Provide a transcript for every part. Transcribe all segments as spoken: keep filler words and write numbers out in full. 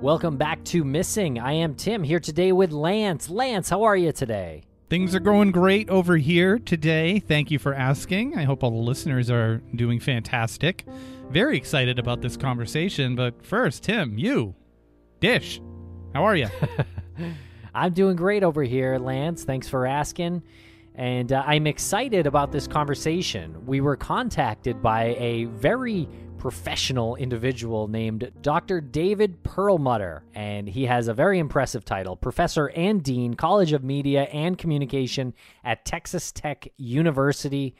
Welcome back to Missing. I am Tim, here today with Lance. Lance, how are you today? Things are going great over here today. Thank you for asking. I hope all the listeners are doing fantastic. Very excited about this conversation, but first, Tim, you, Dish, how are you? I'm doing great over here, Lance. Thanks for asking. And uh, I'm excited about this conversation. We were contacted by a very professional individual named Doctor David Perlmutter, and he has a very impressive title, Professor and Dean, College of Media and Communication at Texas Tech University.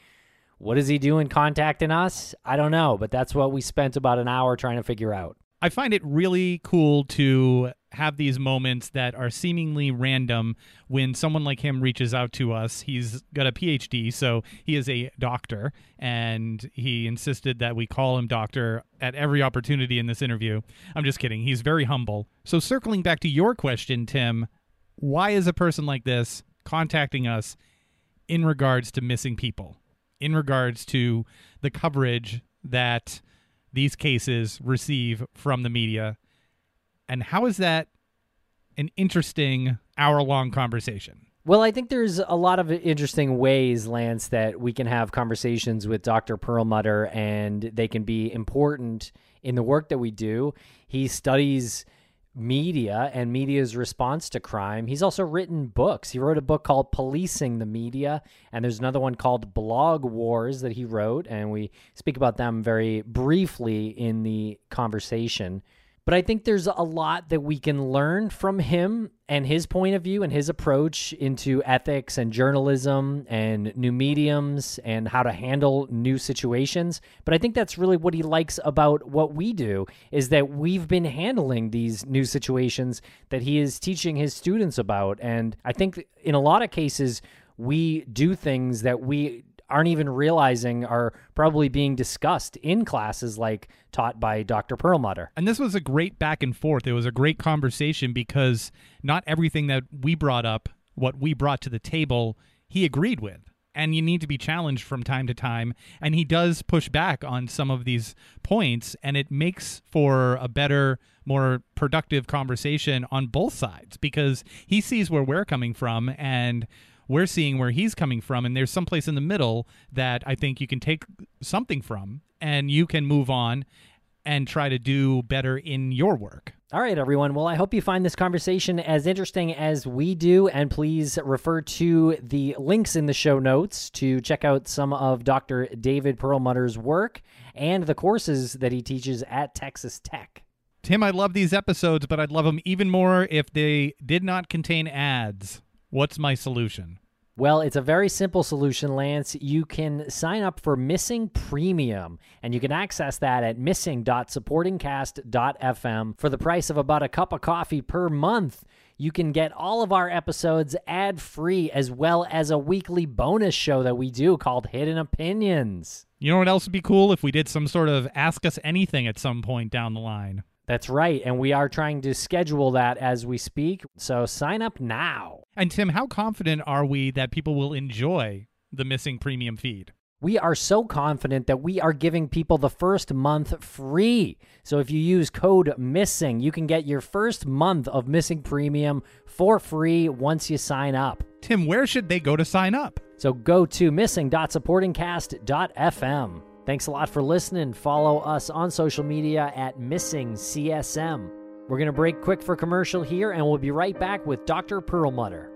What does he do in contacting us? I don't know, but that's what we spent about an hour trying to figure out. I find it really cool to have these moments that are seemingly random when someone like him reaches out to us. He's got a P H D, so he is a doctor, and he insisted that we call him doctor at every opportunity in this interview. I'm just kidding. He's very humble. So circling back to your question, Tim, why is a person like this contacting us in regards to missing people, in regards to the coverage that these cases receive from the media? And how is that an interesting hour-long conversation? Well, I think there's a lot of interesting ways, Lance, that we can have conversations with Doctor Perlmutter, and they can be important in the work that we do. He studies media and media's response to crime. He's also written books. He wrote a book called Policing the Media, and there's another one called Blog Wars that he wrote, and we speak about them very briefly in the conversation. But I think there's a lot that we can learn from him and his point of view and his approach into ethics and journalism and new mediums and how to handle new situations. But I think that's really what he likes about what we do, is that we've been handling these new situations that he is teaching his students about. And I think in a lot of cases, we do things that we aren't even realizing are probably being discussed in classes like taught by Doctor Perlmutter. And this was a great back and forth. It was a great conversation because not everything that we brought up, what we brought to the table, he agreed with. And you need to be challenged from time to time. And he does push back on some of these points, and it makes for a better, more productive conversation on both sides because he sees where we're coming from and we're seeing where he's coming from, and there's someplace in the middle that I think you can take something from, and you can move on and try to do better in your work. All right, everyone. Well, I hope you find this conversation as interesting as we do, and please refer to the links in the show notes to check out some of Doctor David Perlmutter's work and the courses that he teaches at Texas Tech. Tim, I love these episodes, but I'd love them even more if they did not contain ads. What's my solution? Well, it's a very simple solution, Lance. You can sign up for Missing Premium, and you can access that at missing dot supporting cast dot f m. For the price of about a cup of coffee per month, you can get all of our episodes ad-free, as well as a weekly bonus show that we do called Hidden Opinions. You know what else would be cool? If we did some sort of Ask Us Anything at some point down the line. That's right, and we are trying to schedule that as we speak, so sign up now. And Tim, how confident are we that people will enjoy the Missing Premium feed? We are so confident that we are giving people the first month free. So if you use code MISSING, you can get your first month of Missing Premium for free once you sign up. Tim, where should they go to sign up? So go to missing dot supporting cast dot f m. Thanks a lot for listening. Follow us on social media at Missing C S M. We're going to break quick for commercial here, and we'll be right back with Doctor Perlmutter.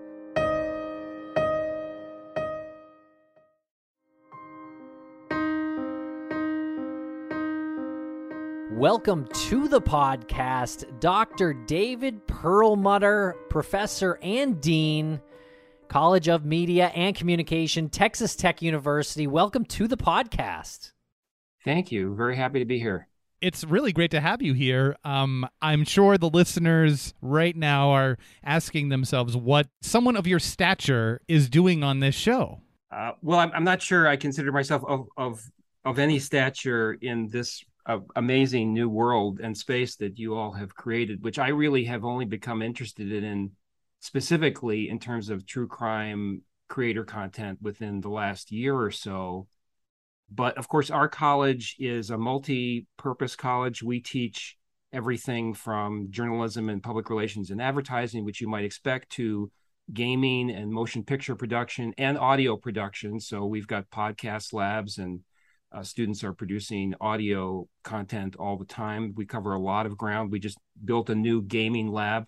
Welcome to the podcast, Doctor David Perlmutter, Professor and Dean, College of Media and Communication, Texas Tech University. Welcome to the podcast. Thank you. Very happy to be here. It's really great to have you here. Um, I'm sure the listeners right now are asking themselves what someone of your stature is doing on this show. Uh, well, I'm, I'm not sure I consider myself of of, of any stature in this uh, amazing new world and space that you all have created, which I really have only become interested in specifically in terms of true crime creator content within the last year or so. But of course, our college is a multi-purpose college. We teach everything from journalism and public relations and advertising, which you might expect, to gaming and motion picture production and audio production. So we've got podcast labs, and uh, students are producing audio content all the time. We cover a lot of ground. We just built a new gaming lab.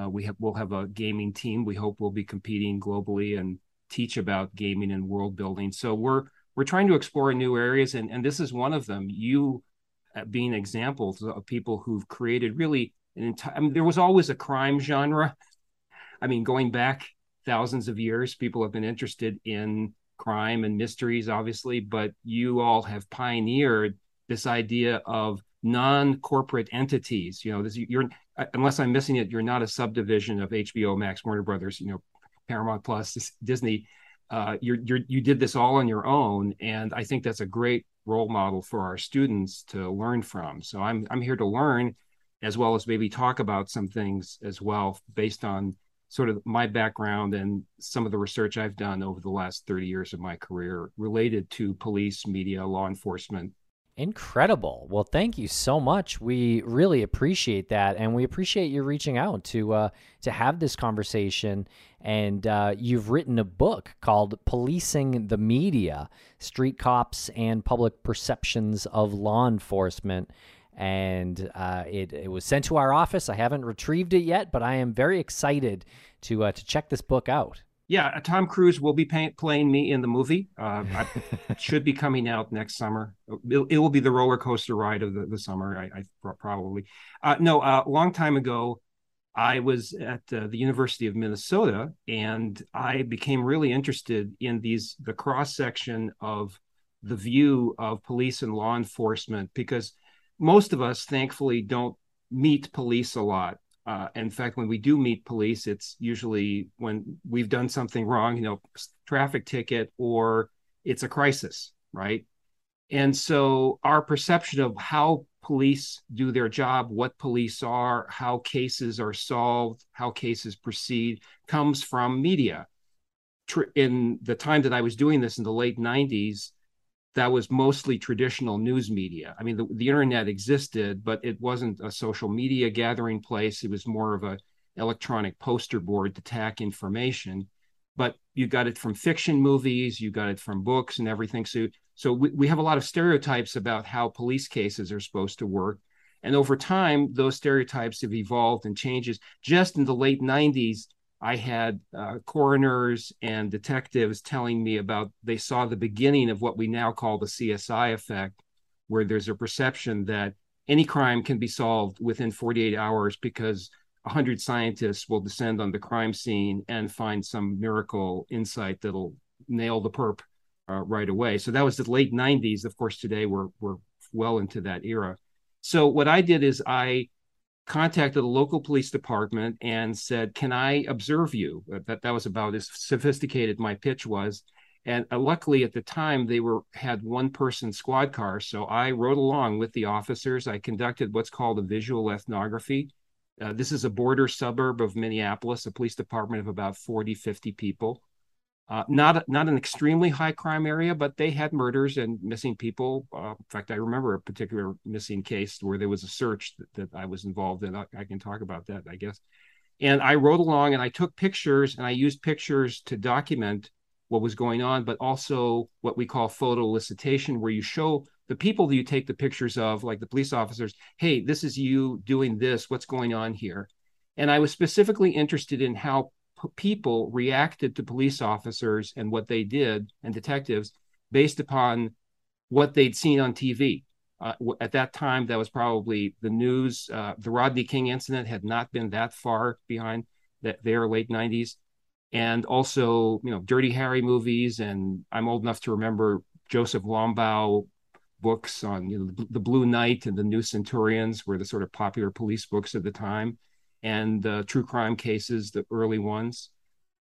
Uh, we have, we'll have a gaming team. We hope we'll be competing globally and teach about gaming and world building. So we're we're trying to explore new areas, and, and this is one of them. You being examples of people who've created really an entire, I mean, there was always a crime genre. I mean, going back thousands of years, people have been interested in crime and mysteries, obviously, but you all have pioneered this idea of non-corporate entities. You know, this, you're, unless I'm missing it, you're not a subdivision of H B O Max, Warner Brothers, you know, Paramount+, Disney. Uh, you're, you're, you did this all on your own, and I think that's a great role model for our students to learn from. So I'm I'm here to learn, as well as maybe talk about some things as well, based on sort of my background and some of the research I've done over the last thirty years of my career related to police, media, law enforcement. Incredible. Well, thank you so much. We really appreciate that. And we appreciate you reaching out to uh, to have this conversation. And uh, you've written a book called Policing the Media, Street Cops and Public Perceptions of Law Enforcement. And uh, it, it was sent to our office. I haven't retrieved it yet, but I am very excited to uh, to check this book out. Yeah, Tom Cruise will be pay- playing me in the movie. Uh, I, it should be coming out next summer. It, it will be the roller coaster ride of the, the summer, I, I probably. Uh, no, uh, a long time ago, I was at uh, the University of Minnesota, and I became really interested in these the cross-section of the view of police and law enforcement, because most of us, thankfully, don't meet police a lot. Uh, in fact, when we do meet police, it's usually when we've done something wrong, you know, traffic ticket, or it's a crisis, right? And so our perception of how police do their job, what police are, how cases are solved, how cases proceed, comes from media. In the time that I was doing this in the late nineties, that was mostly traditional news media. I mean, the, the internet existed, but it wasn't a social media gathering place. It was more of an electronic poster board to tack information. But you got it from fiction movies, you got it from books and everything. So, so we, we have a lot of stereotypes about how police cases are supposed to work. And over time, those stereotypes have evolved and changes. Just in the late nineties, I had uh, coroners and detectives telling me about, they saw the beginning of what we now call the C S I effect, where there's a perception that any crime can be solved within forty-eight hours because one hundred scientists will descend on the crime scene and find some miracle insight that'll nail the perp uh, right away. So that was the late nineties. Of course, today we're we're well into that era. So what I did is I contacted a local police department and said, can I observe you? That that was about as sophisticated my pitch was. And uh, luckily at the time they were had one person squad car, so I rode along with the officers. I conducted what's called a visual ethnography. Uh, this is a border suburb of Minneapolis, a police department of about forty, fifty people. Uh, not not an extremely high crime area, but they had murders and missing people. Uh, in fact, I remember a particular missing case where there was a search that, that I was involved in. I, I can talk about that, I guess. And I rode along and I took pictures, and I used pictures to document what was going on, but also what we call photo elicitation, where you show the people that you take the pictures of, like the police officers, hey, this is you doing this, what's going on here? And I was specifically interested in how people reacted to police officers and what they did, and detectives, based upon what they'd seen on T V. Uh, at that time, that was probably the news. Uh, the Rodney King incident had not been that far behind that their late nineties. And also, you know, Dirty Harry movies, and I'm old enough to remember Joseph Wambaugh books on, you know, the Blue Knight and the New Centurions were the sort of popular police books at the time. And uh, true crime cases, the early ones,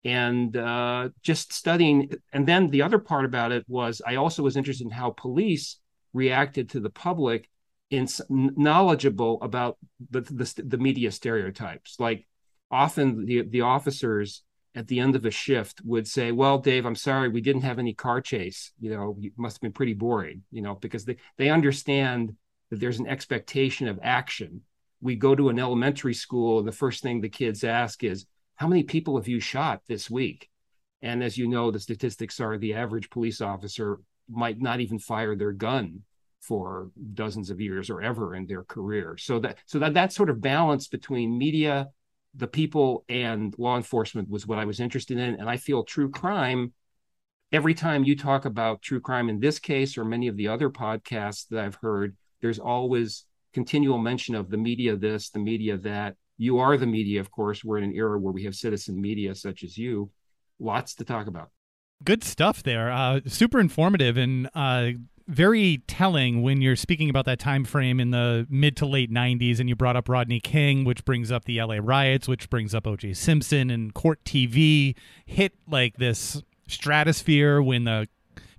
and uh, just studying. And then the other part about it was I also was interested in how police reacted to the public, in knowledgeable about the, the, the media stereotypes. Like often the, the officers at the end of a shift would say, well, Dave, I'm sorry, we didn't have any car chase. You know, it must have been pretty boring, you know, because they, they understand that there's an expectation of action. we go to an elementary school, and the first thing the kids ask is, how many people have you shot this week? And as you know, the statistics are the average police officer might not even fire their gun for dozens of years or ever in their career. So that so that, that sort of balance between media, the people, and law enforcement was what I was interested in. And I feel true crime, every time you talk about true crime in this case or many of the other podcasts that I've heard, there's always continual mention of the media this, the media that. You are the media, of course. We're in an era where we have citizen media such as you. Lots to talk about. Good stuff there. Uh, super informative and uh, very telling when you're speaking about that time frame in the mid to late nineties, and you brought up Rodney King, which brings up the L A riots, which brings up O J. Simpson, and Court T V hit like this stratosphere when the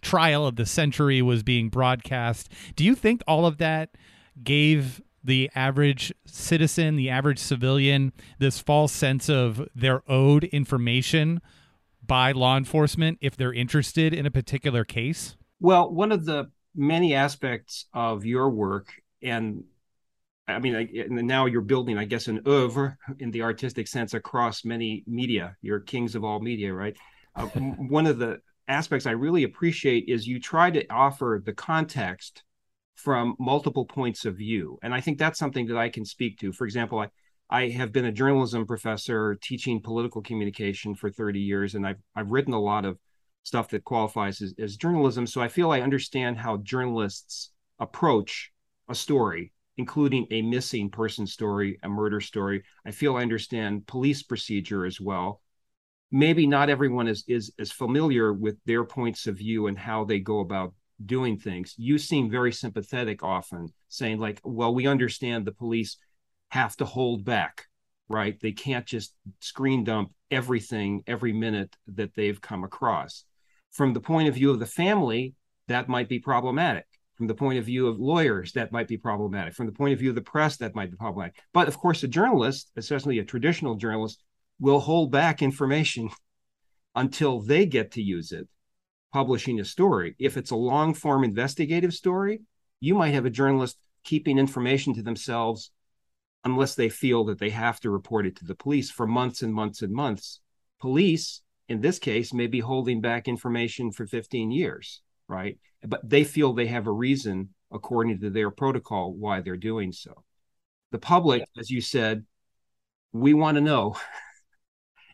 trial of the century was being broadcast. Do you think all of that gave the average citizen, the average civilian, this false sense of they're owed information by law enforcement if they're interested in a particular case? Well, one of the many aspects of your work, and I mean, I, and now you're building, I guess, an oeuvre in the artistic sense across many media. You're kings of all media, right? Uh, one of the aspects I really appreciate is you try to offer the context from multiple points of view. And I think that's something that I can speak to. For example, I, I have been a journalism professor teaching political communication for thirty years, and I've, I've written a lot of stuff that qualifies as, as journalism. So I feel I understand how journalists approach a story, including a missing person story, a murder story. I feel I understand police procedure as well. Maybe not everyone is, is as familiar with their points of view and how they go about doing things. You seem very sympathetic often, saying like, well, we understand the police have to hold back, right? They can't just screen dump everything every minute that they've come across. From the point of view of the family, that might be problematic. From the point of view of lawyers, that might be problematic. From the point of view of the press, that might be problematic. But of course, a journalist, especially a traditional journalist, will hold back information until they get to use it. Publishing a story. If it's a long form investigative story, you might have a journalist keeping information to themselves unless they feel that they have to report it to the police for months and months and months. Police, in this case, may be holding back information for fifteen years, right? But they feel they have a reason, according to their protocol, why they're doing so. The public, yeah. As you said, we want to know.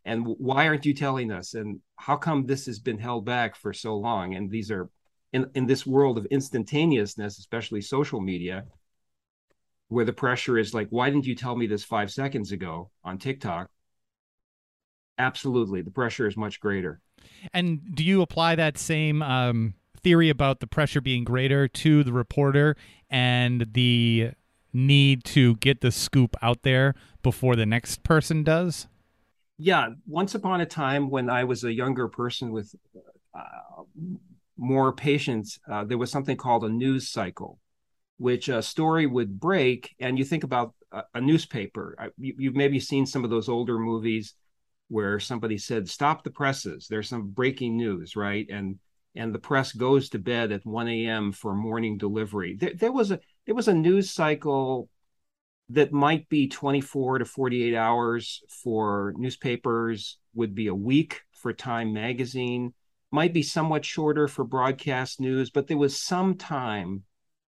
And why aren't you telling us? And how come this has been held back for so long? And these are, in, in this world of instantaneousness, especially social media, where the pressure is like, why didn't you tell me this five seconds ago on TikTok? Absolutely. The pressure is much greater. And do you apply that same um, theory about the pressure being greater to the reporter and the need to get the scoop out there before the next person does? Yeah. Once upon a time, when I was a younger person with uh, more patience, uh, there was something called a news cycle, which a story would break. And you think about a, a newspaper. I, you, you've maybe seen some of those older movies where somebody said, stop the presses. There's some breaking news, right? And and the press goes to bed at one a.m. for morning delivery. There, there was a there was a news cycle that might be twenty-four to forty-eight hours for newspapers, would be a week for Time magazine, might be somewhat shorter for broadcast news, but there was some time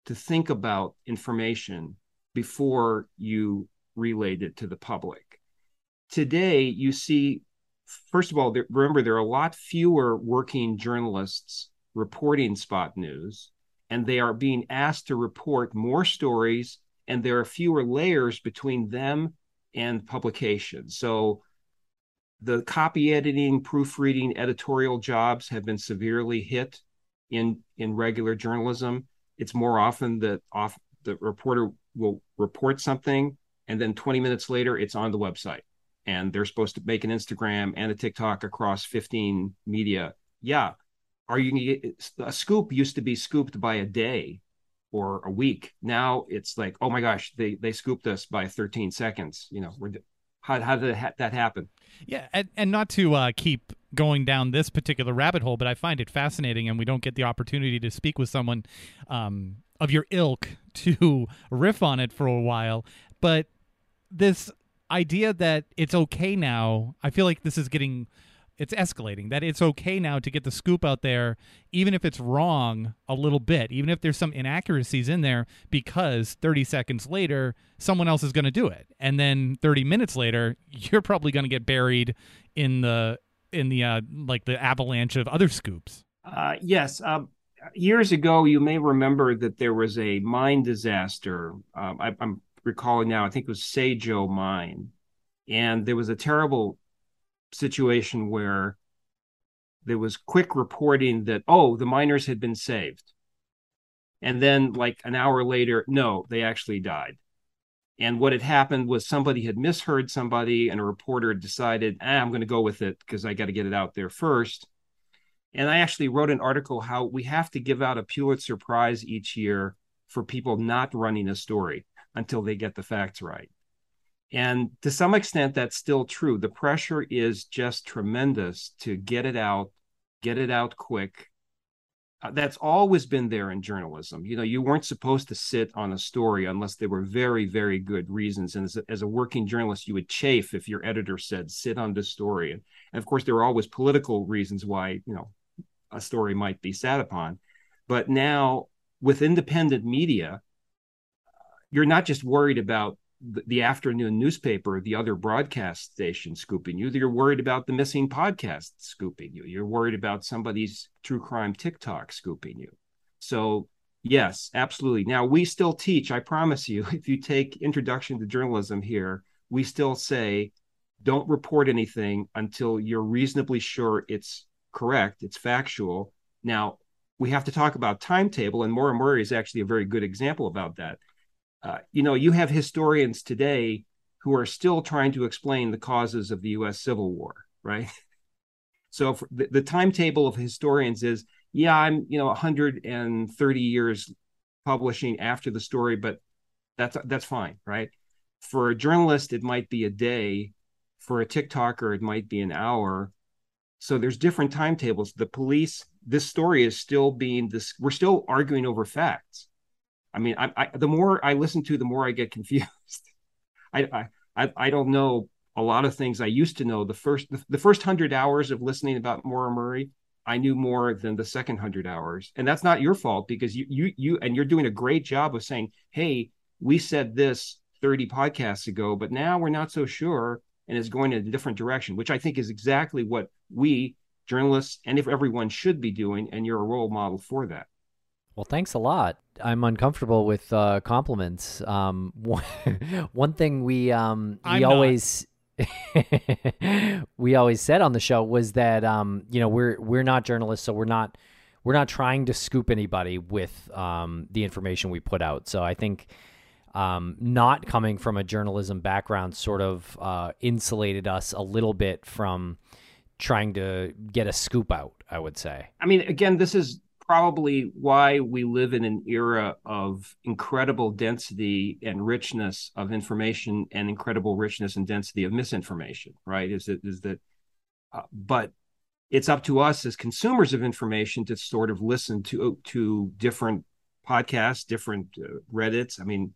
to think about information before you relayed it to the public. Today, you see, first of all, there, remember, there are a lot fewer working journalists reporting spot news, and they are being asked to report more stories, and there are fewer layers between them and publication. So the copy editing, proofreading, editorial jobs have been severely hit in, in regular journalism. It's more often that off, the reporter will report something, and then twenty minutes later, it's on the website. And they're supposed to make an Instagram and a TikTok across fifteen media. Yeah, are you a scoop used to be scooped by a day or a week. Now it's like, oh my gosh, they, they scooped us by thirteen seconds. You know, we're, how, how did that happen? Yeah, and, and not to uh, keep going down this particular rabbit hole, but I find it fascinating, and we don't get the opportunity to speak with someone um, of your ilk to riff on it for a while. But this idea that it's okay now, I feel like this is getting, it's escalating, that it's okay now to get the scoop out there, even if it's wrong a little bit, even if there's some inaccuracies in there, because thirty seconds later, someone else is going to do it. And then thirty minutes later, you're probably going to get buried in the, in the, uh, like the avalanche of other scoops. Uh, yes. Um, years ago, you may remember that there was a mine disaster. Um, I, I'm recalling now, I think it was Seijo Mine. And there was a terrible situation where there was quick reporting that, oh, the miners had been saved. And then like an hour later, no, they actually died. And what had happened was somebody had misheard somebody and a reporter decided, ah, I'm going to go with it because I got to get it out there first. And I actually wrote an article how we have to give out a Pulitzer Prize each year for people not running a story until they get the facts right. And to some extent, that's still true. The pressure is just tremendous to get it out, get it out quick. Uh, that's always been there in journalism. You know, you weren't supposed to sit on a story unless there were very, very good reasons. And as a, as a working journalist, you would chafe if your editor said, sit on this story. And, and of course, there were always political reasons why, you know, a story might be sat upon. But now with independent media, you're not just worried about the afternoon newspaper, the other broadcast station scooping you. You're worried about the missing podcast scooping you. You're worried about somebody's true crime TikTok scooping you. So yes, absolutely. Now we still teach, I promise you, if you take Introduction to Journalism here, we still say, don't report anything until you're reasonably sure it's correct, it's factual. Now we have to talk about timetable, and Maura Murray is actually a very good example about that. Uh, you know, you have historians today who are still trying to explain the causes of the U S Civil War, right? So for the, the timetable of historians is, yeah, I'm, you know, one hundred thirty years publishing after the story, but that's that's fine, right? For a journalist, it might be a day. For a TikToker, it might be an hour. So there's different timetables. The police, this story is still being, this, we're still arguing over facts. I mean, I, I, the more I listen to, the more I get confused. I, I I don't know a lot of things I used to know. The first the, the first hundred hours of listening about Maura Murray, I knew more than the second hundred hours, and that's not your fault because you you you and you're doing a great job of saying, hey, we said this thirty podcasts ago, but now we're not so sure, and it's going in a different direction, which I think is exactly what we journalists and if everyone should be doing, and you're a role model for that. Well, thanks a lot. I'm uncomfortable with uh, compliments. Um, one, one thing we um, we always we always said on the show was that um, you know we're we're not journalists, so we're not we're not trying to scoop anybody with um, the information we put out. So I think um, not coming from a journalism background sort of uh, insulated us a little bit from trying to get a scoop out, I would say. I mean, again, this is probably why we live in an era of incredible density and richness of information and incredible richness and density of misinformation, right? Is that, is that, uh, but it's up to us as consumers of information to sort of listen to, to different podcasts, different uh, Reddits. I mean,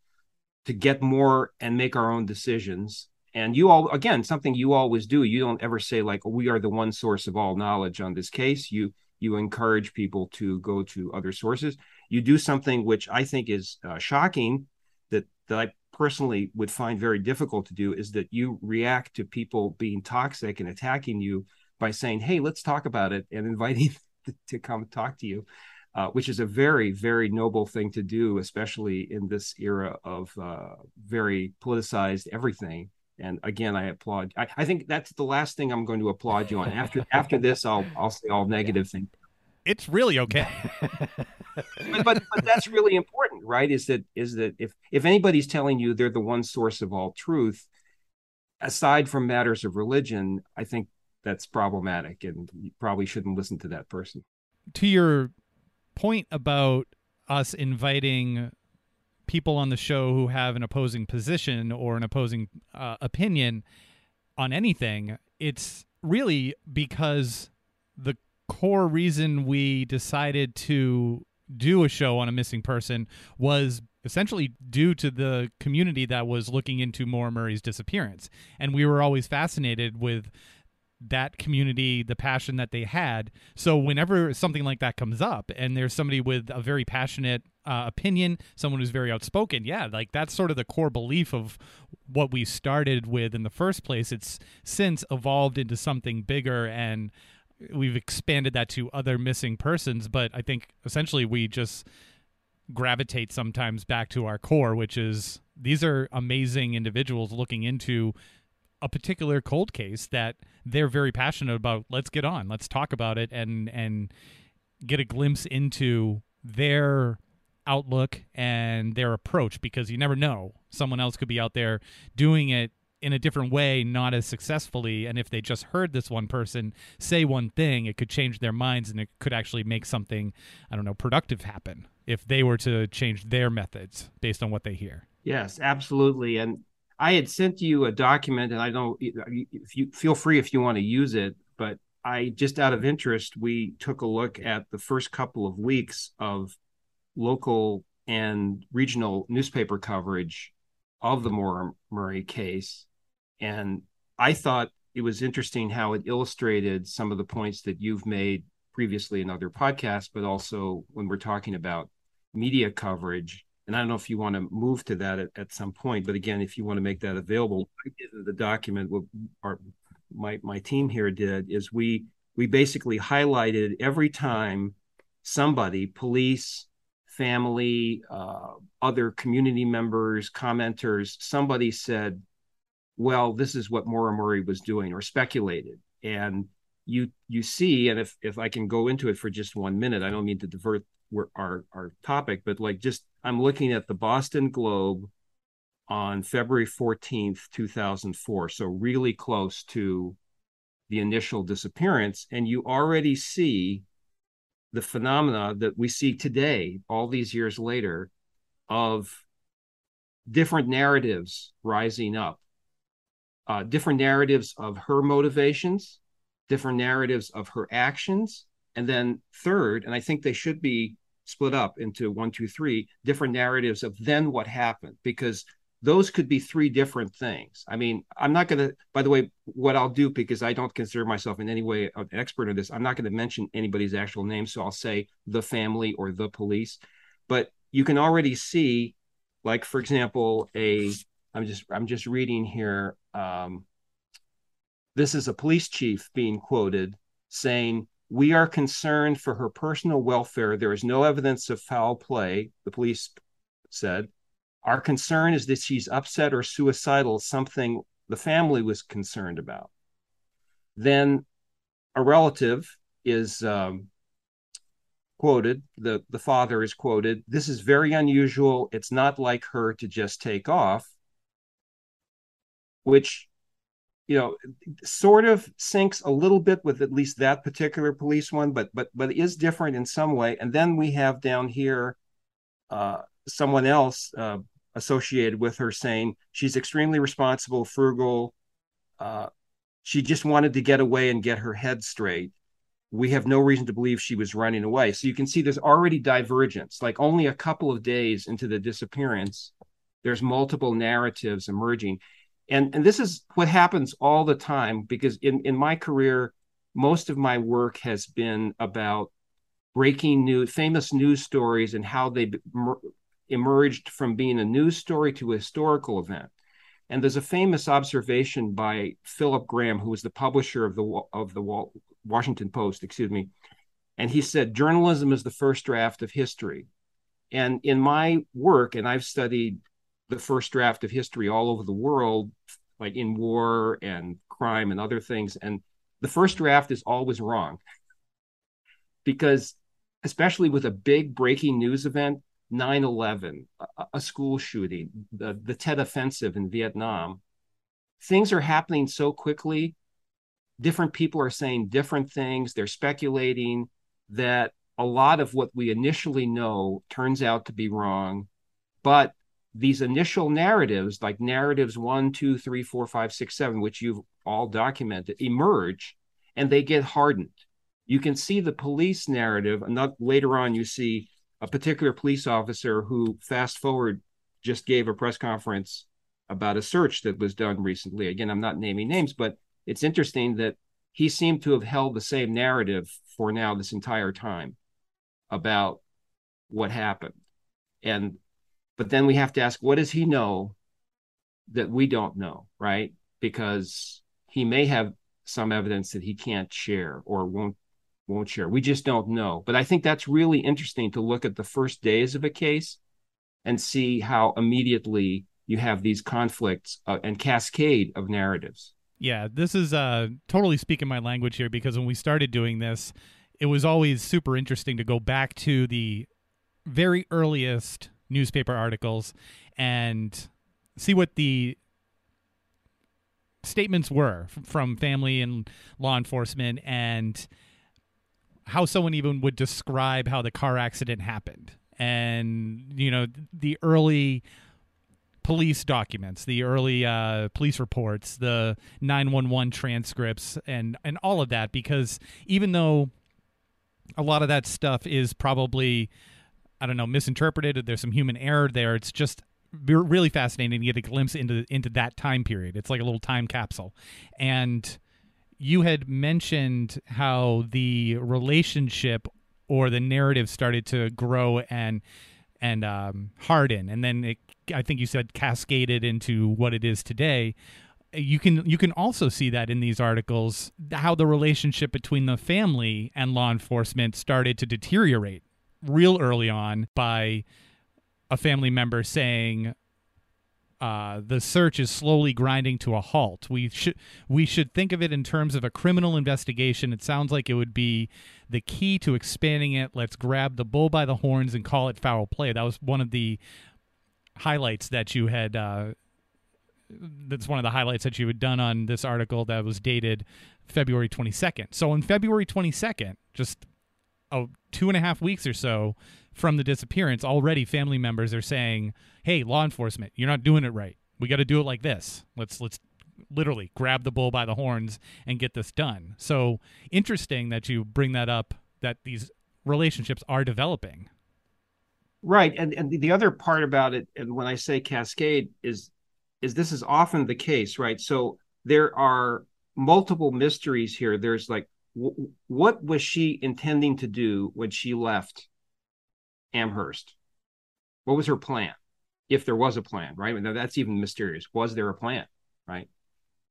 to get more and make our own decisions. And you all, again, something you always do. You don't ever say like, we are the one source of all knowledge on this case. You, You encourage people to go to other sources. You do something which I think is uh, shocking that, that I personally would find very difficult to do is that you react to people being toxic and attacking you by saying, hey, let's talk about it and inviting them to come talk to you, uh, which is a very, very noble thing to do, especially in this era of uh, very politicized everything. And again, I applaud. I, I think that's the last thing I'm going to applaud you on. After after this, I'll I'll say all negative yeah. things. It's really okay. but, but but that's really important, right? Is that is that if if anybody's telling you they're the one source of all truth, aside from matters of religion, I think that's problematic, and you probably shouldn't listen to that person. To your point about us inviting people on the show who have an opposing position or an opposing uh, opinion on anything, it's really because the core reason we decided to do a show on a missing person was essentially due to the community that was looking into Maura Murray's disappearance. And we were always fascinated with that community, the passion that they had. So whenever something like that comes up and there's somebody with a very passionate uh, opinion, someone who's very outspoken, yeah, like that's sort of the core belief of what we started with in the first place. It's since evolved into something bigger, and we've expanded that to other missing persons. But I think essentially we just gravitate sometimes back to our core, which is these are amazing individuals looking into a particular cold case that they're very passionate about. Let's get on, let's talk about it and, and get a glimpse into their outlook and their approach, because you never know. Someone else could be out there doing it in a different way, not as successfully. And if they just heard this one person say one thing, it could change their minds and it could actually make something, I don't know, productive happen if they were to change their methods based on what they hear. Yes, absolutely. And I had sent you a document, and I don't, if you feel free if you want to use it, but I just out of interest, we took a look at the first couple of weeks of local and regional newspaper coverage of the Maura Murray case. And I thought it was interesting how it illustrated some of the points that you've made previously in other podcasts, but also when we're talking about media coverage. And I don't know if you want to move to that at, at some point, but again, if you want to make that available, the document what our, my my team here did is we we basically highlighted every time somebody, police, family, uh, other community members, commenters, somebody said, well, this is what Maura Murray was doing or speculated. And you you see, and if if I can go into it for just one minute, I don't mean to divert our our topic, but like just I'm looking at the Boston Globe on February fourteenth, two thousand four. So really close to the initial disappearance. And you already see the phenomena that we see today, all these years later, of different narratives rising up, uh, different narratives of her motivations, different narratives of her actions. And then third, and I think they should be split up into one, two, three, different narratives of then what happened, because those could be three different things. I mean, I'm not going to, by the way, what I'll do, because I don't consider myself in any way an expert in this, I'm not going to mention anybody's actual name. So I'll say the family or the police, but you can already see, like, for example, a, I'm just, I'm just reading here. Um, this is a police chief being quoted saying, "We are concerned for her personal welfare. There is no evidence of foul play," the police said. "Our concern is that she's upset or suicidal," something the family was concerned about. Then a relative is um, quoted, the, the father is quoted, "This is very unusual. It's not like her to just take off," which, you know, sort of syncs a little bit with at least that particular police one, but but but it is different in some way. And then we have down here uh, someone else uh, associated with her saying she's extremely responsible, frugal. Uh, she just wanted to get away and get her head straight. We have no reason to believe she was running away. So you can see there's already divergence, like only a couple of days into the disappearance, there's multiple narratives emerging. And, and this is what happens all the time, because in, in my career, most of my work has been about breaking news, famous news stories and how they emer- emerged from being a news story to a historical event. And there's a famous observation by Philip Graham, who was the publisher of the of the Washington Post, excuse me. And he said, "Journalism is the first draft of history." And in my work, and I've studied the first draft of history all over the world, like in war and crime and other things. And the first draft is always wrong, because especially with a big breaking news event, nine eleven, a, a school shooting, the, the Tet Offensive in Vietnam, things are happening so quickly. Different people are saying different things. They're speculating that a lot of what we initially know turns out to be wrong. But these initial narratives, like narratives one, two, three, four, five, six, seven, which you've all documented, emerge and they get hardened. You can see the police narrative. And later on, you see a particular police officer who, fast forward, just gave a press conference about a search that was done recently. Again, I'm not naming names, but it's interesting that he seemed to have held the same narrative for now this entire time about what happened. And but then we have to ask, what does he know that we don't know, right? Because he may have some evidence that he can't share or won't won't share. We just don't know. But I think that's really interesting to look at the first days of a case and see how immediately you have these conflicts uh, and cascade of narratives. Yeah, this is uh, totally speaking my language here, because when we started doing this, it was always super interesting to go back to the very earliest newspaper articles and see what the statements were from family and law enforcement and how someone even would describe how the car accident happened. And, you know, the early police documents, the early uh, police reports, the nine one one transcripts, and, and all of that, because even though a lot of that stuff is probably, I don't know, misinterpreted, or there's some human error there, it's just really fascinating to get a glimpse into, into that time period. It's like a little time capsule. And you had mentioned how the relationship or the narrative started to grow and and um, harden, and then it, I think you said, cascaded into what it is today. You can you can also see that in these articles, how the relationship between the family and law enforcement started to deteriorate real early on by a family member saying, uh, the search is slowly grinding to a halt. We should we should think of it in terms of a criminal investigation. It sounds like it would be the key to expanding it. Let's grab the bull by the horns and call it foul play. That was one of the highlights that you had uh that's one of the highlights that you had done on this article that was dated February twenty-second. So on February twenty-second, just oh, two and a half weeks or so from the disappearance, already family members are saying, hey, law enforcement, you're not doing it right. We got to do it like this. Let's let's literally grab the bull by the horns and get this done. So interesting that you bring that up, that these relationships are developing. Right. And and the other part about it, and when I say cascade, is is this is often the case, right? So there are multiple mysteries here. There's like, w- what was she intending to do when she left Amherst? What was her plan? If there was a plan, right? Now that's even mysterious. Was there a plan, right?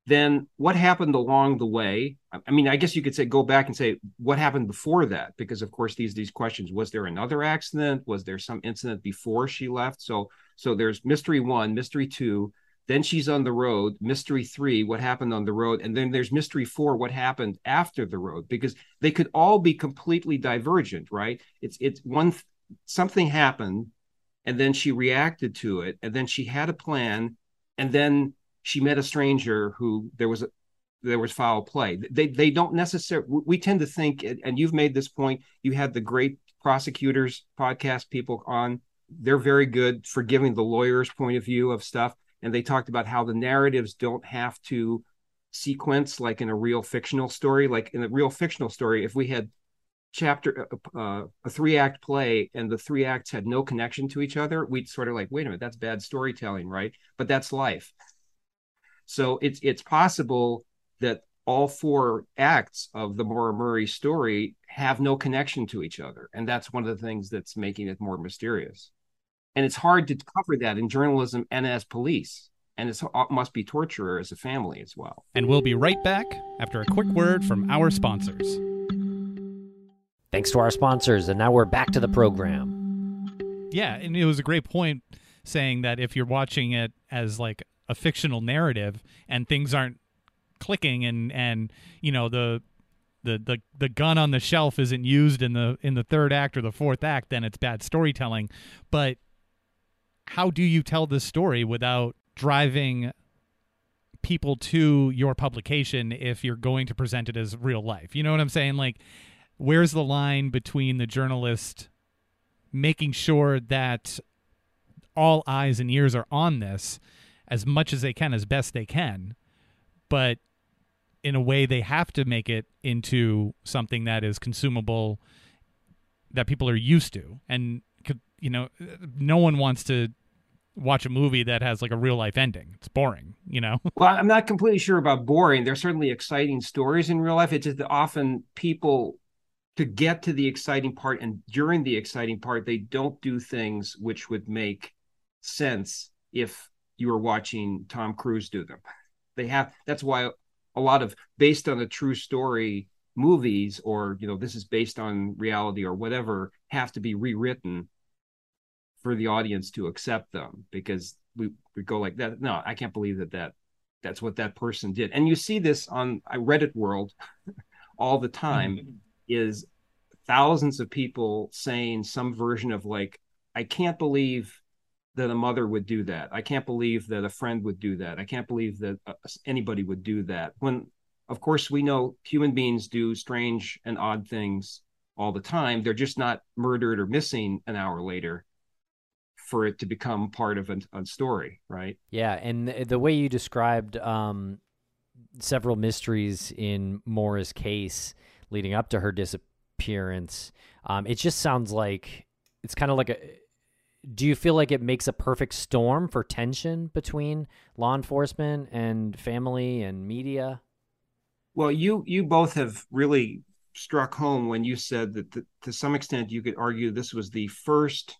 Then what happened along the way? I mean, I guess you could say, go back and say, what happened before that? Because of course, these, these questions, was there another accident? Was there some incident before she left? So, so there's mystery one, mystery two, then she's on the road, mystery three, what happened on the road? And then there's mystery four, what happened after the road? Because they could all be completely divergent, right? It's, it's one, th- something happened and then she reacted to it. And then she had a plan, and then she met a stranger who there was a, there was foul play. They they don't necessarily, we tend to think, and you've made this point, you had the great prosecutors podcast people on, they're very good for giving the lawyer's point of view of stuff. And they talked about how the narratives don't have to sequence like in a real fictional story. Like in a real fictional story, if we had chapter uh, a three act play and the three acts had no connection to each other, we'd sort of like, wait a minute, that's bad storytelling, right? But that's life. So it's it's possible that all four acts of the Maura Murray story have no connection to each other. And that's one of the things that's making it more mysterious. And it's hard to cover that in journalism and as police. And it's, it must be torture as a family as well. And we'll be right back after a quick word from our sponsors. Thanks to our sponsors. And now we're back to the program. Yeah, and it was a great point saying that if you're watching it as like a fictional narrative and things aren't clicking and, and, you know, the, the, the, the gun on the shelf isn't used in the, in the third act or the fourth act, then it's bad storytelling. But how do you tell this story without driving people to your publication if you're going to present it as real life? You know what I'm saying? Like, where's the line between the journalist making sure that all eyes and ears are on this as much as they can, as best they can, but in a way they have to make it into something that is consumable, that people are used to, and could, you know, no one wants to watch a movie that has like a real life ending. It's boring, you know? Well, I'm not completely sure about boring. There's certainly exciting stories in real life. It's just that often people, to get to the exciting part and during the exciting part, they don't do things which would make sense if you were watching Tom Cruise do them. They have, that's why a lot of based on a true story movies, or, you know, this is based on reality or whatever, have to be rewritten for the audience to accept them, because we, we go like that. No, I can't believe that, that that's what that person did. And you see this on Reddit world all the time, mm-hmm. is thousands of people saying some version of like, I can't believe that a mother would do that. I can't believe that a friend would do that. I can't believe that anybody would do that. When, of course, we know human beings do strange and odd things all the time. They're just not murdered or missing an hour later for it to become part of a, a story, right? Yeah, and the way you described um, several mysteries in Maura's case leading up to her disappearance, um, it just sounds like it's kind of like a... Do you feel like it makes a perfect storm for tension between law enforcement and family and media? Well, you you both have really struck home when you said that the, to some extent you could argue this was the first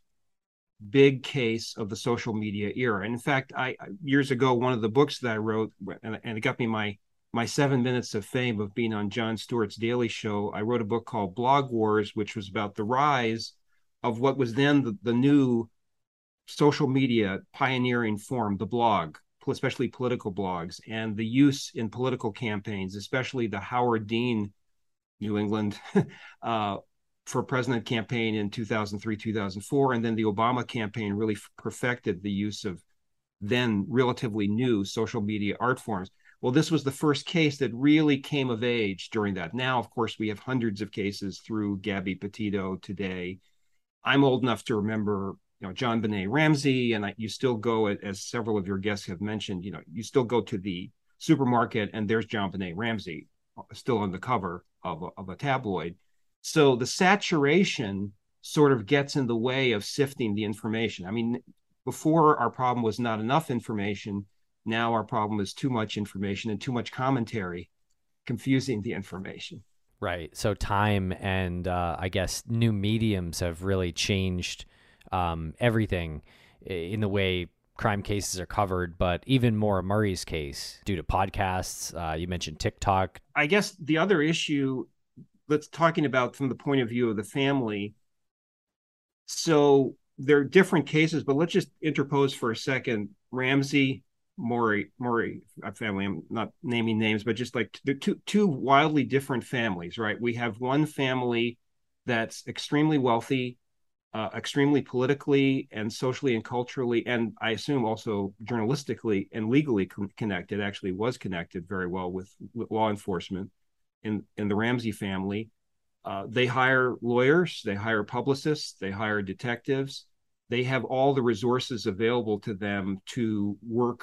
big case of the social media era. And in fact, I years ago, one of the books that I wrote, and, and it got me my my seven minutes of fame of being on Jon Stewart's Daily Show, I wrote a book called Blog Wars, which was about the rise of what was then the, the new social media pioneering form, the blog, especially political blogs, and the use in political campaigns, especially the Howard Dean New England uh, for president campaign in two thousand three, two thousand four. And then the Obama campaign really perfected the use of then relatively new social media art forms. Well, this was the first case that really came of age during that. Now, of course, we have hundreds of cases through Gabby Petito today. I'm old enough to remember you know, JonBenet Ramsey, and I, you still go, as several of your guests have mentioned, you know, you still go to the supermarket and there's JonBenet Ramsey still on the cover of a, of a tabloid. So the saturation sort of gets in the way of sifting the information. I mean, before our problem was not enough information. Now our problem is too much information and too much commentary, confusing the information. Right. So time and uh, I guess new mediums have really changed Um, everything in the way crime cases are covered, but even Maura Murray's case due to podcasts. Uh, you mentioned TikTok. I guess the other issue that's talking about from the point of view of the family. So there are different cases, but let's just interpose for a second. Ramsey, Murray, Murray family. I'm not naming names, but just like they're two, two wildly different families, right? We have one family that's extremely wealthy, Uh, extremely politically and socially and culturally, and I assume also journalistically and legally con- connected, actually was connected very well with, with law enforcement in, in the Ramsey family. Uh, they hire lawyers, they hire publicists, they hire detectives. They have all the resources available to them to work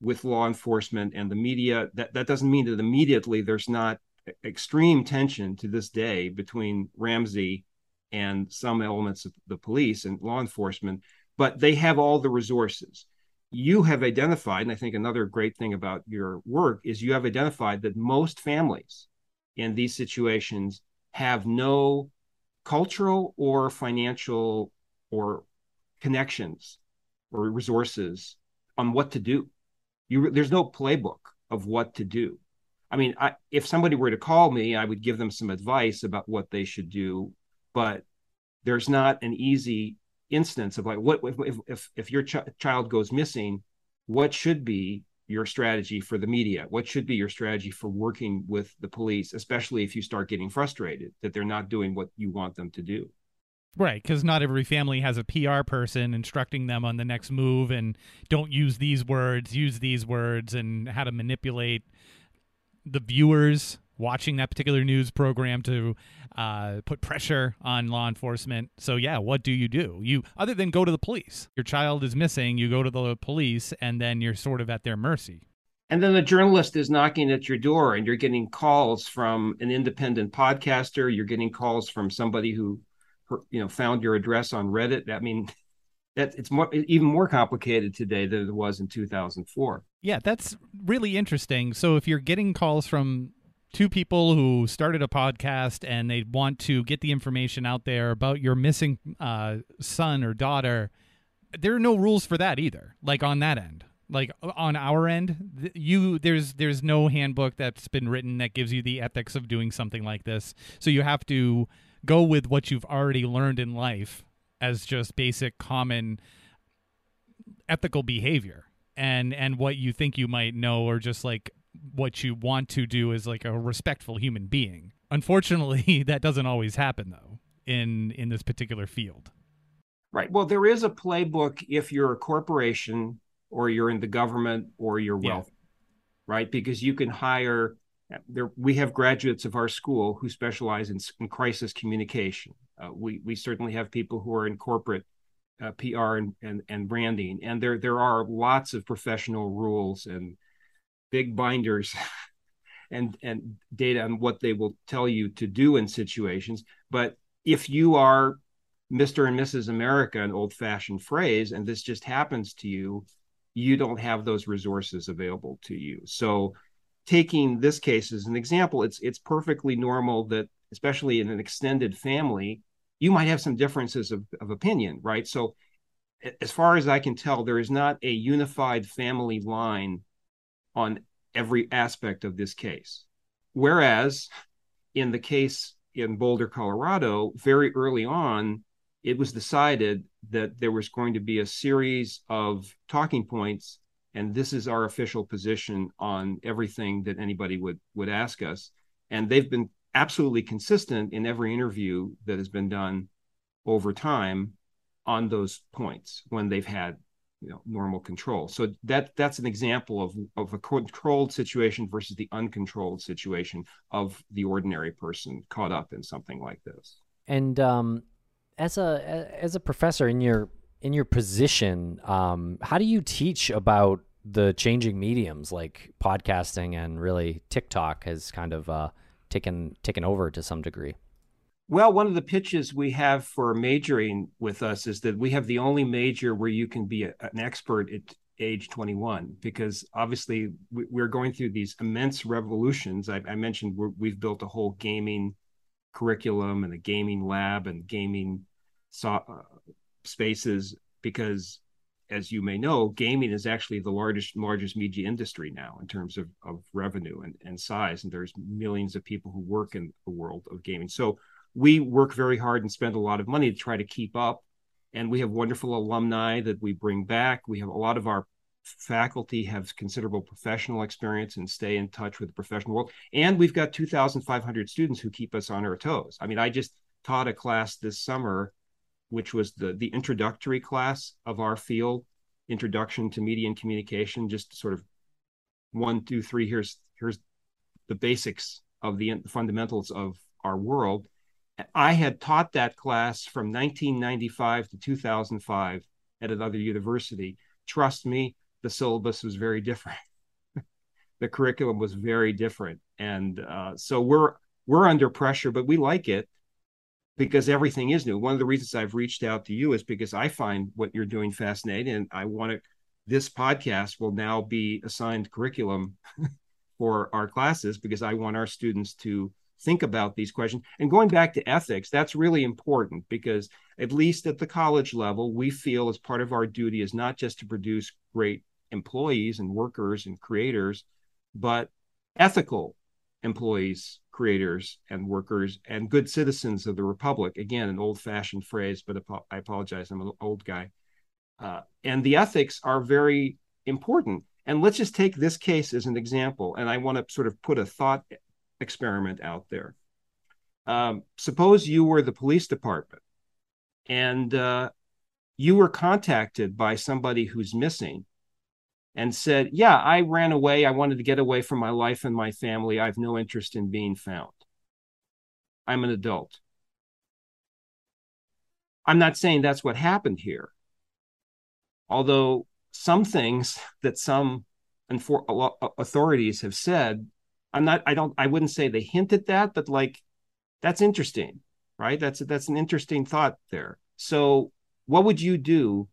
with law enforcement and the media. That, that doesn't mean that immediately there's not extreme tension to this day between Ramsey and some elements of the police and law enforcement, but they have all the resources. You have identified, and I think another great thing about your work is you have identified that most families in these situations have no cultural or financial or connections or resources on what to do. You, there's no playbook of what to do. I mean, I, if somebody were to call me, I would give them some advice about what they should do, but there's not an easy instance of like, what if if, if your ch- child goes missing, what should be your strategy for the media? What should be your strategy for working with the police, especially if you start getting frustrated that they're not doing what you want them to do? Right, because not every family has a P R person instructing them on the next move and don't use these words, use these words, and how to manipulate the viewers watching that particular news program to uh, put pressure on law enforcement. So yeah, what do you do? You other than go to the police. Your child is missing, you go to the police, and then you're sort of at their mercy. And then the journalist is knocking at your door and you're getting calls from an independent podcaster, you're getting calls from somebody who you know, found your address on Reddit. I mean, that it's more, even more complicated today than it was in two thousand four. Yeah, that's really interesting. So if you're getting calls from two people who started a podcast and they want to get the information out there about your missing uh, son or daughter, there are no rules for that either, like on that end. Like on our end, you there's there's no handbook that's been written that gives you the ethics of doing something like this. So you have to go with what you've already learned in life as just basic common ethical behavior, and and what you think you might know, or just like what you want to do as like a respectful human being. Unfortunately, that doesn't always happen though in in this particular field. Right. Well, there is a playbook if you're a corporation, or you're in the government, or you're wealthy, yeah. right? Because you can hire, there, we have graduates of our school who specialize in, in crisis communication. Uh, we we certainly have people who are in corporate uh, P R and, and and branding. And there there are lots of professional rules and big binders and, and data on what they will tell you to do in situations. But if you are Mister and Missus America, an old-fashioned phrase, and this just happens to you, you don't have those resources available to you. So taking this case as an example, it's it's perfectly normal that, especially in an extended family, you might have some differences of, of opinion, right? So as far as I can tell, there is not a unified family line on every aspect of this case. Whereas in the case in Boulder, Colorado, very early on, it was decided that there was going to be a series of talking points, and this is our official position on everything that anybody would would ask us. And they've been absolutely consistent in every interview that has been done over time on those points when they've had, you know, normal control. So that that's an example of, of a controlled situation versus the uncontrolled situation of the ordinary person caught up in something like this. And um As a as a professor in your in your position, um, how do you teach about the changing mediums like podcasting, and really TikTok has kind of uh, taken taken over to some degree? Well, one of the pitches we have for majoring with us is that we have the only major where you can be a, an expert at age twenty-one, because obviously we're going through these immense revolutions. I, I mentioned we're, we've built a whole gaming curriculum and a gaming lab and gaming so, uh, spaces, because as you may know, gaming is actually the largest largest media industry now in terms of, of revenue and, and size, and there's millions of people who work in the world of gaming. So we work very hard and spend a lot of money to try to keep up, and we have wonderful alumni that we bring back. We have a lot of our faculty have considerable professional experience and stay in touch with the professional world, and we've got two thousand five hundred students who keep us on our toes. I mean, I just taught a class this summer, which was the, the introductory class of our field, Introduction to Media and Communication, just sort of one, two, three, here's, here's the basics of the fundamentals of our world. I had taught that class from nineteen ninety-five to two thousand five at another university. Trust me, the syllabus was very different. The curriculum was very different. And uh, so we're we're under pressure, but we like it because everything is new. One of the reasons I've reached out to you is because I find what you're doing fascinating, and I want to, this podcast will now be assigned curriculum for our classes, because I want our students to think about these questions. And going back to ethics, that's really important, because at least at the college level, we feel as part of our duty is not just to produce great employees and workers and creators, but ethical employees, creators, and workers, and good citizens of the Republic. Again, an old-fashioned phrase, but I apologize, I'm an old guy. Uh, and the ethics are very important. And let's just take this case as an example, and I want to sort of put a thought experiment out there. Um, suppose you were the police department, and uh, you were contacted by somebody who's missing and said, yeah, I ran away. I wanted to get away from my life and my family. I have no interest in being found. I'm an adult. I'm not saying that's what happened here, although some things that some infor- authorities have said, I'm not, I don't, I wouldn't say they hint at that, but like, that's interesting. right? That's that's an interesting thought there. So what would you do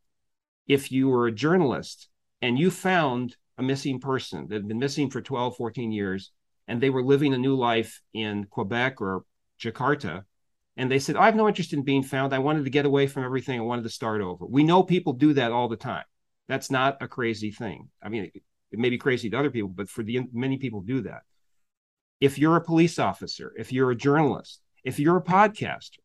if you were a journalist and you found a missing person that had been missing for twelve, fourteen years, and they were living a new life in Quebec or Jakarta, and they said, I have no interest in being found. I wanted to get away from everything. I wanted to start over. We know people do that all the time. That's not a crazy thing. I mean, it, it may be crazy to other people, but for the many people do that. If you're a police officer, if you're a journalist, if you're a podcaster,